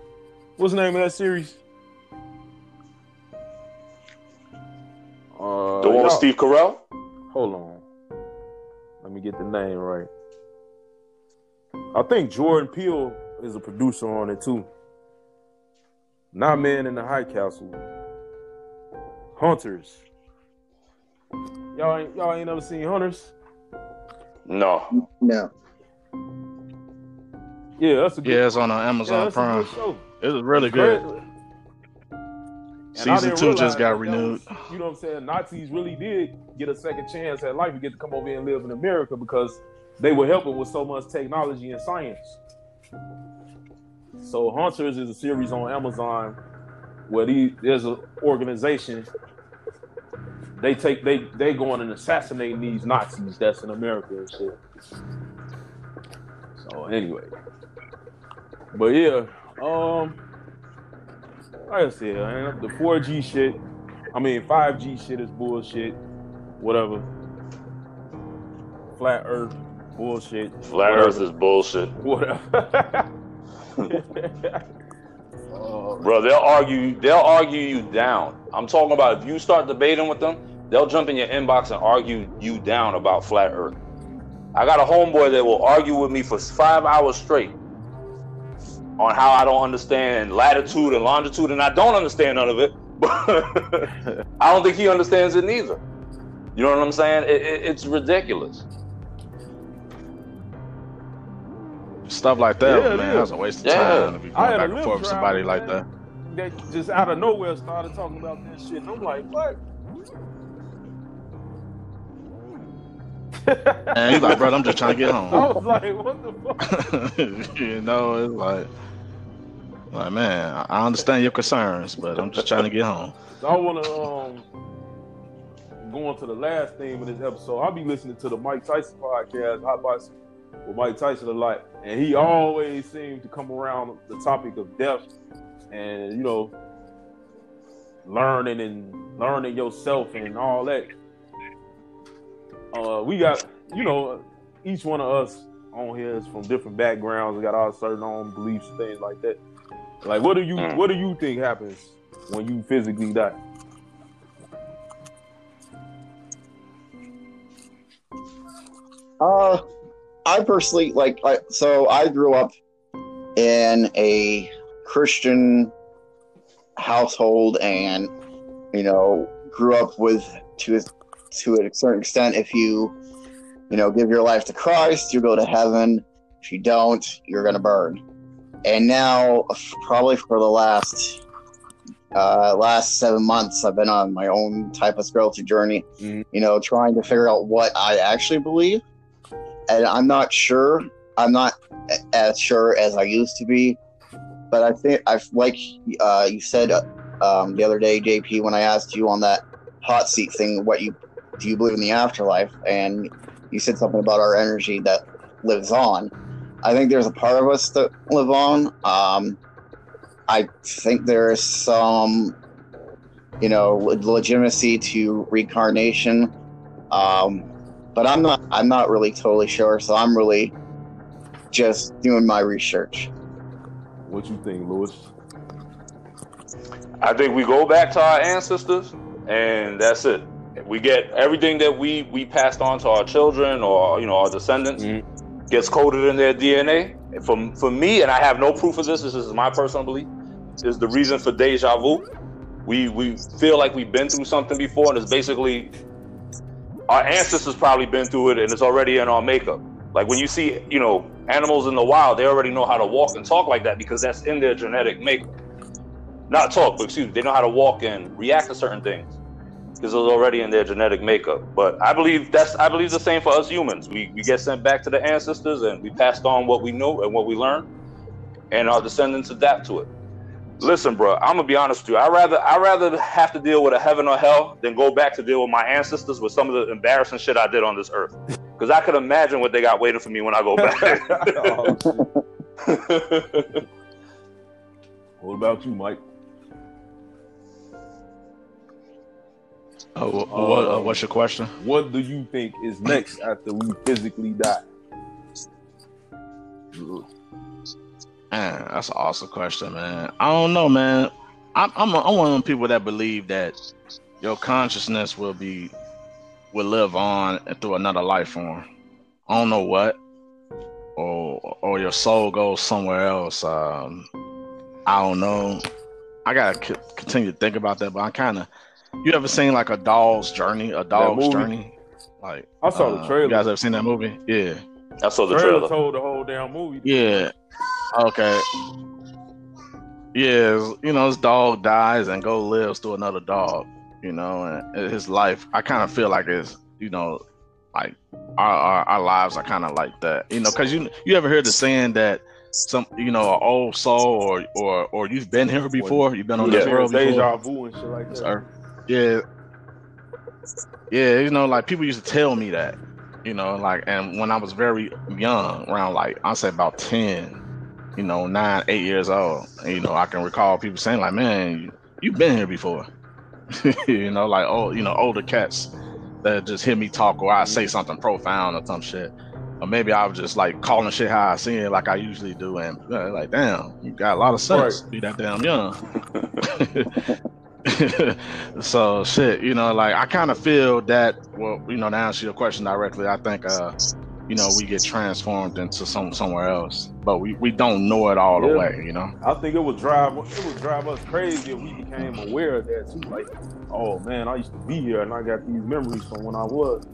What's the name of that series? The one with Steve Carell? Hold on. Let me get the name right. I think Jordan Peele is a producer on it too. Not Men in the High Castle. Hunters. Y'all ain't never seen Hunters? No. No. Yeah, that's a good. Yeah, it's on Amazon Prime. It was really good. Season 2 just got renewed. You know what I'm saying? Nazis really did get a second chance at life. You get to come over here and live in America because they were helping with so much technology and science. So Hunters is a series on Amazon where there's an organization. They go on and assassinate these Nazis that's in America and shit. So anyway, but yeah, like I said, man, the 4G shit, 5G shit is bullshit, whatever. Flat Earth bullshit. Flat Earth is bullshit. Whatever. Bro, they'll argue you down. I'm talking about if you start debating with them, they'll jump in your inbox and argue you down about Flat Earth. I got a homeboy that will argue with me for 5 hours straight on how I don't understand latitude and longitude, and I don't understand none of it, but I don't think he understands it neither. You know what I'm saying? It's ridiculous. Stuff like that, man, that's a waste of time to be going back and forth with somebody like that. That just out of nowhere started talking about this shit, and I'm like, what? And he's like, bro, I'm just trying to get home. I was like, what the fuck? You know, it's like, man, I understand your concerns, but I'm just trying to get home. So I want to go on to the last theme of this episode. I'll be listening to the Mike Tyson podcast, Hot Boxing with Mike Tyson a lot, and he always seems to come around the topic of death and, you know, learning yourself and all that. We got, you know, each one of us on here is from different backgrounds. We got our certain own beliefs, things like that. Like, what do you think happens when you physically die? I personally, I grew up in a Christian household, and, you know, grew up with to a certain extent, if you give your life to Christ, you'll go to heaven. If you don't, you're going to burn. And now, probably for the last 7 months, I've been on my own type of spiritual journey, you know, trying to figure out what I actually believe. And I'm not as sure as I used to be. But I think, you said the other day, JP, when I asked you on that hot seat thing, do you believe in the afterlife? And you said something about our energy that lives on. I think there's a part of us that live on. I think there is some, you know, legitimacy to reincarnation. But I'm not really totally sure. So I'm really just doing my research. What you think, Louis? I think we go back to our ancestors, and that's it. We get everything that we passed on to our children or, you know, our descendants gets coded in their DNA. For me, and I have no proof of this is my personal belief, is the reason for deja vu. We feel like we've been through something before, and it's basically our ancestors probably been through it, and it's already in our makeup. Like when you see, you know, animals in the wild, they already know how to walk and talk like that because that's in their genetic makeup. Not talk, but excuse me, they know how to walk and react to certain things. Because it was already in their genetic makeup. But I believe the same for us humans. We get sent back to the ancestors, and we passed on what we knew and what we learned, and our descendants adapt to it. Listen, bro, I'm gonna be honest with you. I rather have to deal with a heaven or hell than go back to deal with my ancestors with some of the embarrassing shit I did on this earth. because I could imagine what they got waiting for me when I go back. Oh, what about you, Mike? What's your question? What do you think is next after we physically die? Man, that's an awesome question, man. I don't know, man. I'm one of them people that believe that your consciousness will live on through another life form. I don't know what, or your soul goes somewhere else. I don't know. I gotta continue to think about that, but I kind of. You ever seen like a dog's journey? Like I saw the trailer. You guys ever seen that movie? Yeah, I saw the trailer. Told the whole damn movie. Yeah. Okay. Yeah, you know, this dog dies and go lives through another dog. You know, and his life. I kind of feel like it's, you know, like our lives are kind of like that. You know, because you ever hear the saying that some, you know, an old soul or you've been here before, you've been on this world before. Deja vu and shit like that. Sorry. Yeah, you know, like people used to tell me that, you know, like, and when I was very young, around like I say about 10, you know, 9, 8 years old, you know, I can recall people saying like, man, you've been here before, you know, like, oh, you know, older cats that just hear me talk or I say something profound or some shit, or maybe I was just like calling shit how I see it, like I usually do, and like, damn, you got a lot of sense, right. Be that damn young. So shit, you know, like I kind of feel that. Well, you know, to answer your question directly, I think, you know, we get transformed into somewhere else, but we don't know it all the way, you know. I think it would drive us crazy if we became aware of that too. Like, oh man, I used to be here and I got these memories from when I was.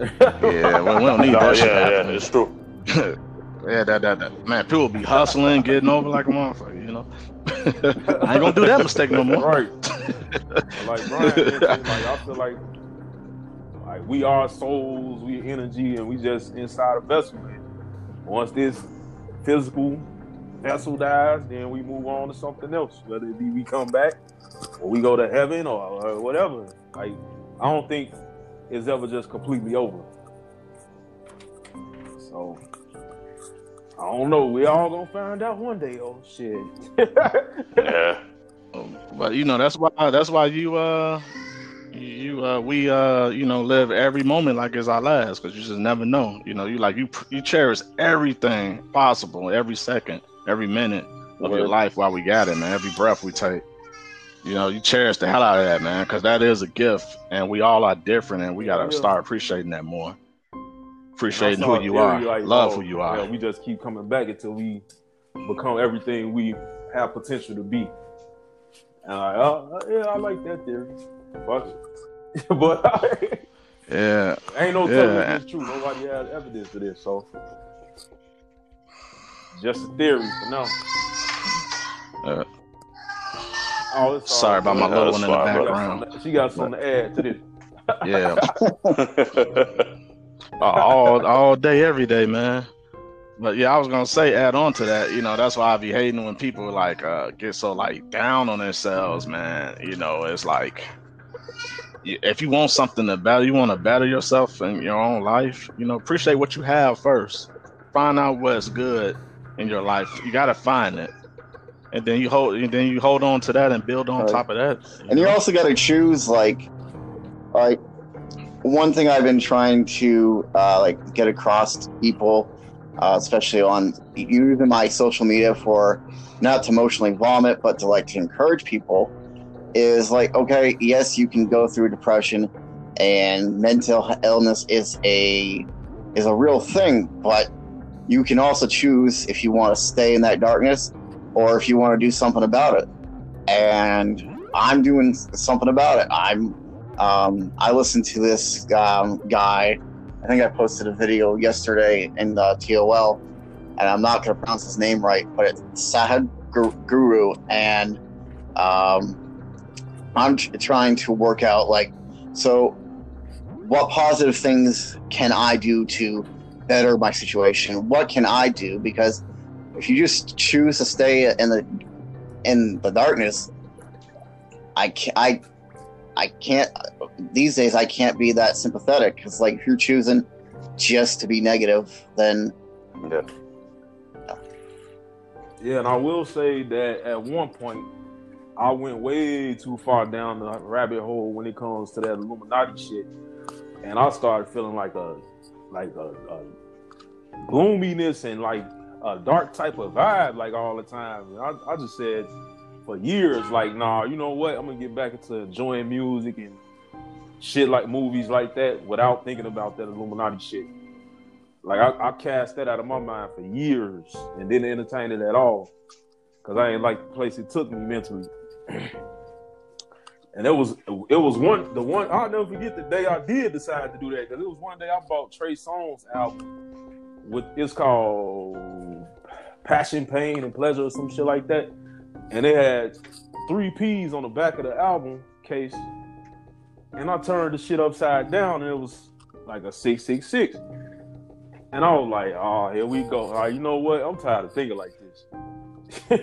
Yeah, well, we don't need that shit. Yeah, it's true. Yeah, that man, people be hustling, getting over like a motherfucker, you know. I ain't gonna do that mistake no more. Right. Like Brian mentioned, like I feel like we are souls, we are energy, and we just inside a vessel. Once this physical vessel dies, then we move on to something else. Whether it be we come back or we go to heaven or whatever. Like I don't think it's ever just completely over. So I don't know. We all gonna find out one day. Oh shit! Yeah. But you know that's why we you know live every moment like it's our last, because you just never know. You know, you cherish everything possible, every second, every minute of your life while we got it, man. Every breath we take. You know, you cherish the hell out of that, man, because that is a gift, and we all are different, and we gotta start appreciating that more. Appreciating who you are, like, love who you are. Yeah, we just keep coming back until we become everything we have potential to be. And I like that theory. Fuck it. But yeah, ain't no telling if it's true. Nobody has evidence for this, so just a theory for now. Sorry about my little one in the background. She got something to add to this. Yeah. All day, every day, man. But yeah, I was gonna say, add on to that, you know, that's why I be hating when people like get so like down on themselves, man. You know, it's like if you want something to better, you want to better yourself in your own life. You know, appreciate what you have first. Find out what's good in your life. You gotta find it, and then you hold on to that and build on top of that. And you also gotta choose like. One thing I've been trying to get across to people, especially on using my social media for not to emotionally vomit, but to to encourage people, is like, okay, yes, you can go through depression, and mental illness is a real thing, but you can also choose if you want to stay in that darkness or if you want to do something about it. And I'm doing something about it. I listened to this guy. I think I posted a video yesterday in the TOL, and I'm not going to pronounce his name right, but it's Sahad Guru, and I'm trying to work out so what positive things can I do to better my situation? What can I do? Because if you just choose to stay in the darkness, I I can't, these days I can't be that sympathetic, because like, if you're choosing just to be negative, then yeah. And I will say that at one point I went way too far down the rabbit hole when it comes to that Illuminati shit, and I started feeling like a gloominess and like a dark type of vibe like all the time. And I just said for years, like, nah, you know what, I'm gonna get back into enjoying music and shit like movies like that without thinking about that Illuminati shit. Like I cast that out of my mind for years and didn't entertain it at all, because I ain't like the place it took me mentally. And it was one I'll never forget the day I did decide to do that, because it was one day I bought Trey Songz's album, with it's called Passion, Pain, and Pleasure or some shit like that, and it had 3 P's on the back of the album case, and I turned the shit upside down and it was like a 666, and I was like, oh, here we go. All right, you know what, I'm tired of thinking like this.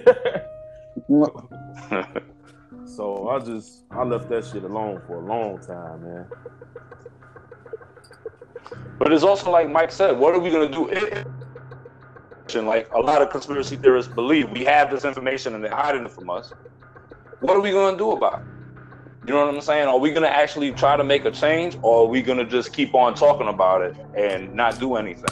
So I left that shit alone for a long time, man. But it's also like Mike said, what are we gonna do? Like a lot of conspiracy theorists believe, we have this information and they're hiding it from us. What are we gonna do about it? You know what I'm saying? Are we gonna actually try to make a change, or are we gonna just keep on talking about it and not do anything?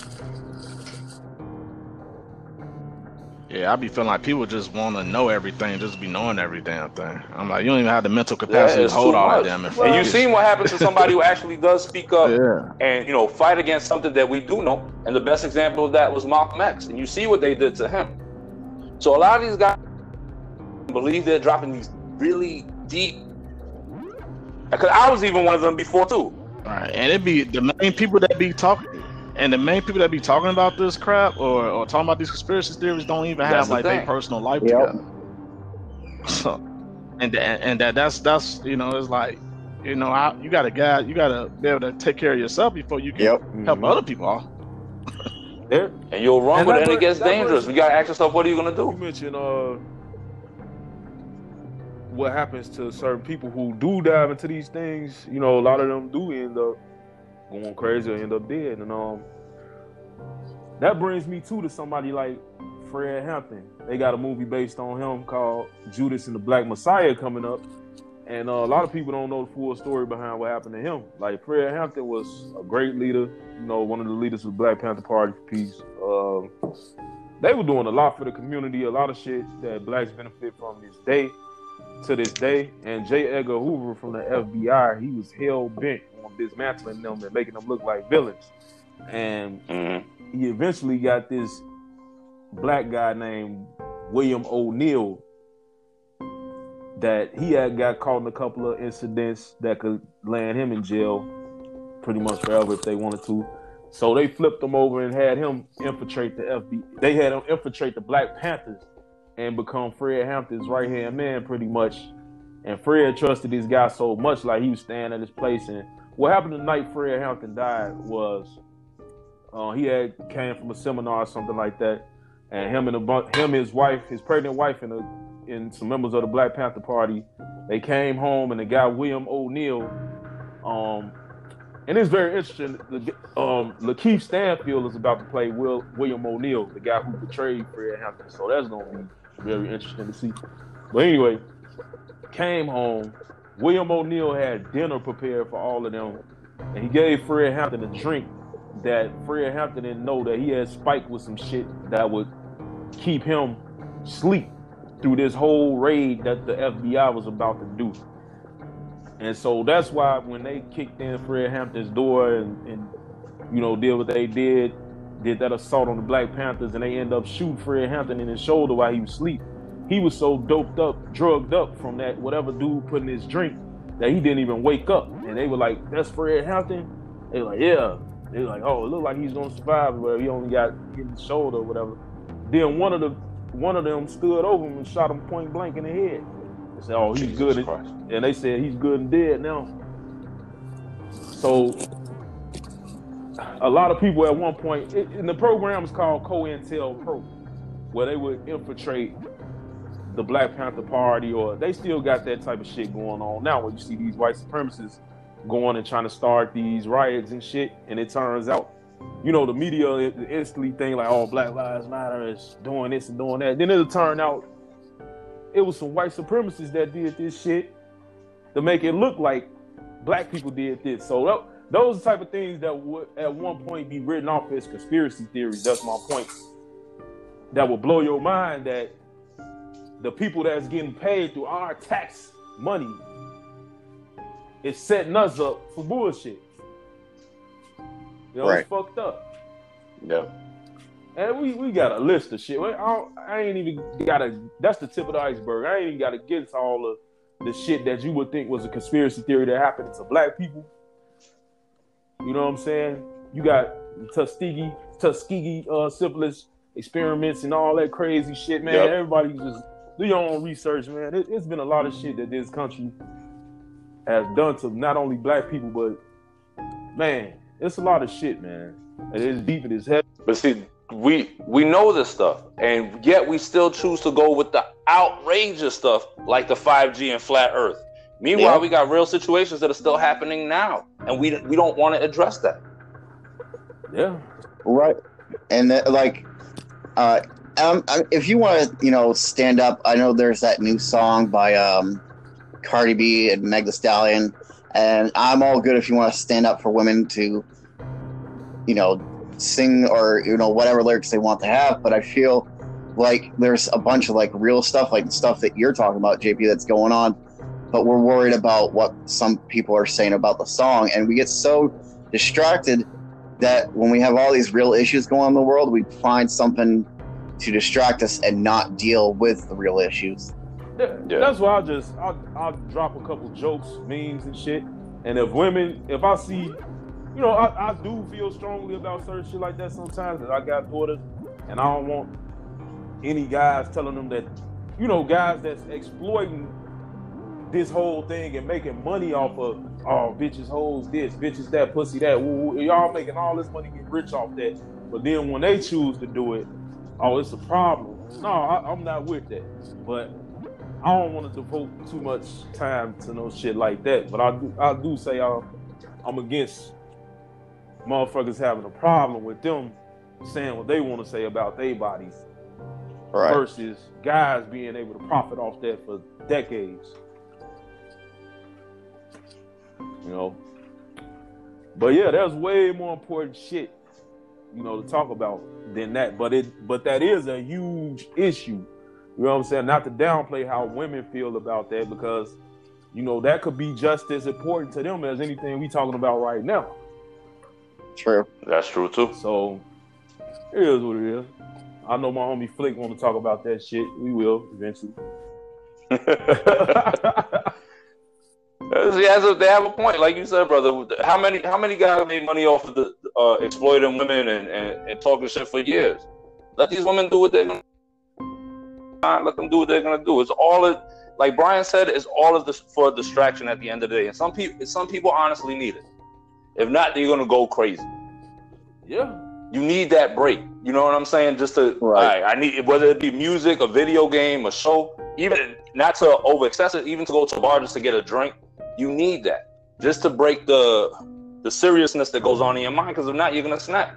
Yeah, I be feeling like people just want to know everything, just be knowing every damn thing. I'm like, you don't even have the mental capacity to hold all that damn information. And you've seen what happens to somebody who actually does speak up and, you know, fight against something that we do know. And the best example of that was Malcolm X. And you see what they did to him. So a lot of these guys believe they're dropping these really deep. Because I was even one of them before, too. All right, and it be the main people that be talking. And the main people that be talking about this crap or talking about these conspiracy theories don't even have like their personal life together. So, and that's you know, it's like, you know, you gotta be able to take care of yourself before you can help other people. And you're wrong with it, and it gets dangerous. You gotta ask yourself, what are you gonna do? You mentioned what happens to certain people who do dive into these things. You know, a lot of them do end up going crazy or end up dead. And that brings me to somebody like Fred Hampton. They got a movie based on him called Judas and the Black Messiah coming up, and a lot of people don't know the full story behind what happened to him. Like, Fred Hampton was a great leader, you know, one of the leaders of the Black Panther Party for peace. They were doing a lot for the community, a lot of shit that blacks benefit from to this day. And J. Edgar Hoover from the FBI, he was hell bent on dismantling them and making them look like villains. And he eventually got this black guy named William O'Neal that he had got caught in a couple of incidents that could land him in jail pretty much forever if they wanted to. So they flipped him over and had him infiltrate the FBI. They had him infiltrate the Black Panthers and become Fred Hampton's right-hand man, pretty much. And Fred trusted this guy so much, like, he was staying at his place. And what happened the night Fred Hampton died was he had came from a seminar or something like that, and his pregnant wife, and some members of the Black Panther Party, they came home, and the guy William O'Neal, and it's very interesting. Lakeith Stanfield is about to play William O'Neal, the guy who betrayed Fred Hampton. So that's gonna be very interesting to see. But anyway, came home. William O'Neal had dinner prepared for all of them, and he gave Fred Hampton a drink that Fred Hampton didn't know that he had spiked with some shit that would keep him asleep through this whole raid that the FBI was about to do. And so that's why when they kicked in Fred Hampton's door and you know, did what they did that assault on the Black Panthers, and they end up shooting Fred Hampton in his shoulder while he was asleep. He was so doped up, drugged up from that whatever dude put in his drink that he didn't even wake up. And they were like, that's Fred Hampton? They were like, yeah. They were like, oh, it looked like he's gonna survive, but he only got hit in the shoulder or whatever. Then one of them stood over him and shot him point blank in the head. They said, oh, he's good. And they said, he's good and dead now. So a lot of people at one point, and the program is called COINTELPRO, where they would infiltrate the Black Panther Party, or they still got that type of shit going on now, where you see these white supremacists going and trying to start these riots and shit, and it turns out, you know, the media instantly think like, oh, Black Lives Matter is doing this and doing that. Then it'll turn out it was some white supremacists that did this shit to make it look like black people did this. So those are the type of things that would at one point be written off as conspiracy theories. That's my point. That will blow your mind that the people that's getting paid through our tax money is setting us up for bullshit. You know, right. It's fucked up. Yeah. And we got a list of shit. I ain't even gotta, that's the tip of the iceberg. I ain't even gotta get into all of the shit that you would think was a conspiracy theory that happened to black people. You know what I'm saying? You got Tuskegee syphilis experiments and all that crazy shit, man. Yep. Everybody just do your own research, man. It's been a lot of shit that this country has done to not only black people, but man, it's a lot of shit, man. It is deep in his head. But see, we know this stuff, and yet we still choose to go with the outrageous stuff like the 5G and flat Earth. Meanwhile, We got real situations that are still happening now, and we don't want to address that. Yeah, right. And that, like, if you want to, you know, stand up. I know there's that new song by Cardi B and Meg Thee Stallion. And I'm all good if you want to stand up for women to, you know, sing or, you know, whatever lyrics they want to have. But I feel like there's a bunch of like real stuff, like the stuff that you're talking about, JP, that's going on. But we're worried about what some people are saying about the song. And we get so distracted that when we have all these real issues going on in the world, we find something to distract us and not deal with the real issues. Yeah. That's why I'll drop a couple jokes, memes and shit. And if I see, you know, I do feel strongly about certain shit like that sometimes, that I got daughters, and I don't want any guys telling them that, you know, guys that's exploiting this whole thing and making money off of, oh, bitches, hoes, this, bitches, that, pussy, that, woo-woo. Y'all making all this money, get rich off that. But then when they choose to do it, oh, it's a problem. No, I'm not with that. But I don't want to devote too much time to no shit like that, but I do say I'm against motherfuckers having a problem with them saying what they want to say about their bodies, right, versus guys being able to profit off that for decades. You know? But yeah, there's way more important shit, you know, to talk about than that, but that is a huge issue. You know what I'm saying? Not to downplay how women feel about that, because, you know, that could be just as important to them as anything we talking about right now. True. That's true, too. So, it is what it is. I know my homie Flick want to talk about that shit. We will, eventually. They have a point. Like you said, brother, how many guys made money off of the exploiting women and talking shit for years? Let these women do what they're going to do. Let them do what they're gonna do. It's all of, like Brian said, it's all of this for distraction at the end of the day. And some people honestly need it. If not, they're gonna go crazy. Yeah, you need that break. You know what I'm saying? Just to right. I need, whether it be music, a video game, a show, even not to over excess it, even to go to a bar just to get a drink. You need that just to break the seriousness that goes on in your mind. Because if not, you're gonna snap.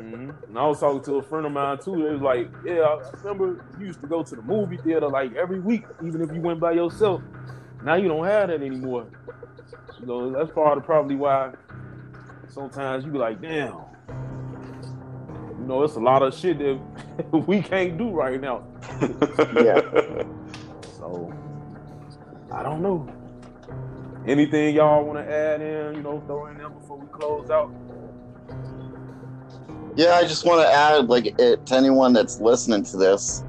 Mm-hmm. And I was talking to a friend of mine too. It was like, yeah, I remember you used to go to the movie theater like every week, even if you went by yourself. Now you don't have that anymore. You know, that's part of probably why sometimes you be like, damn, you know, it's a lot of shit that we can't do right now. Yeah. So I don't know. Anything y'all want to add in? You know, throw in there before we close out. Yeah, I just want to add, like, to anyone that's listening to this,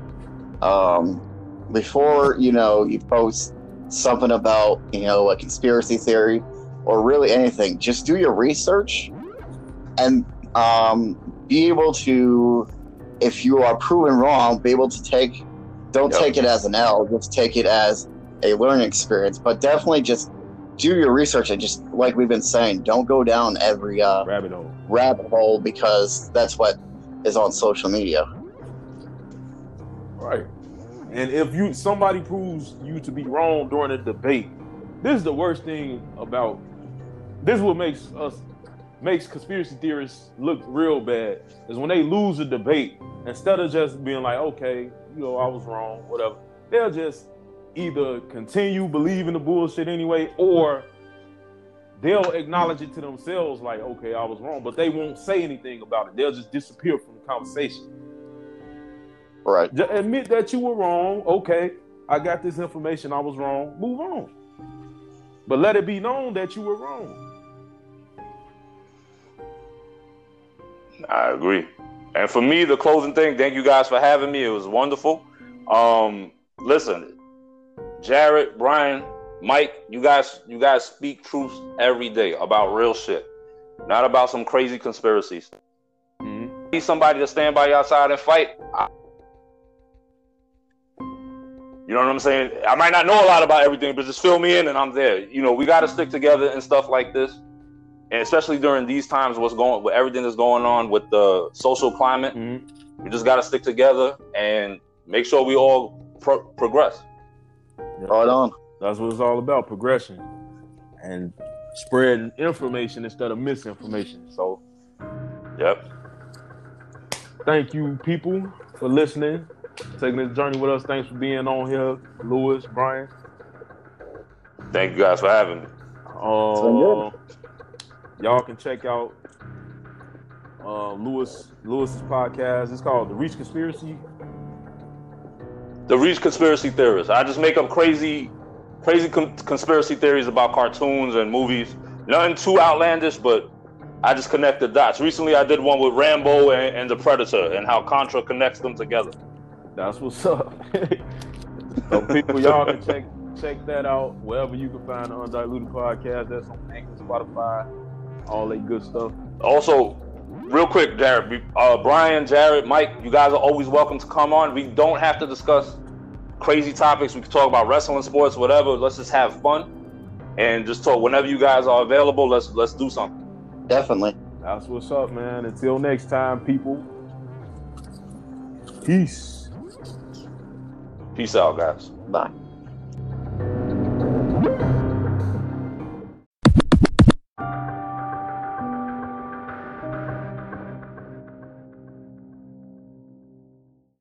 before, you know, you post something about, you know, a conspiracy theory or really anything, just do your research and be able to, if you are proven wrong, be able to take it as an L, just take it as a learning experience, but definitely just do your research and just, like we've been saying, don't go down every rabbit hole because that's what is on social media. Right. And if you somebody proves you to be wrong during a debate, this is the worst thing about this. Is what makes conspiracy theorists look real bad is when they lose a debate. Instead of just being like, okay, you know, I was wrong, whatever, they'll just either continue believing the bullshit anyway, or they'll acknowledge it to themselves, like, okay, I was wrong, but they won't say anything about it. They'll just disappear from the conversation. Right. Just admit that you were wrong. Okay, I got this information. I was wrong. Move on. But let it be known that you were wrong. I agree. And for me, the closing thing, thank you guys for having me. It was wonderful. Listen, Jared, Brian, Mike, you guys speak truth every day about real shit, not about some crazy conspiracies. Mm-hmm. Need somebody to stand by your side and fight. You know what I'm saying? I might not know a lot about everything, but just fill me in and I'm there. You know, we got to stick together and stuff like this. And especially during these times, with everything that's going on with the social climate, mm-hmm. we just got to stick together and make sure we all progress. Right on. That's what it's all about, progression. And spreading information instead of misinformation. So, yep. Thank you, people, for listening. Taking this journey with us. Thanks for being on here, Louis, Brian. Thank you guys for having me. Y'all can check out Louis's podcast. It's called The Reach Conspiracy. The Reach Conspiracy Theorist. I just make up crazy conspiracy theories about cartoons and movies. Nothing too outlandish, but I just connect the dots. Recently, I did one with Rambo and the Predator and how Contra connects them together. That's what's up. So people, y'all can check that out wherever you can find the Undiluted Podcast. That's on Anchor, Spotify, all that good stuff. Also, real quick, Jared, Brian, Jared, Mike, you guys are always welcome to come on. We don't have to discuss crazy topics. We can talk about wrestling, sports, whatever. Let's just have fun and just talk. Whenever you guys are available, let's do something. Definitely. That's what's up, man. Until next time, people. Peace. Peace out, guys. Bye.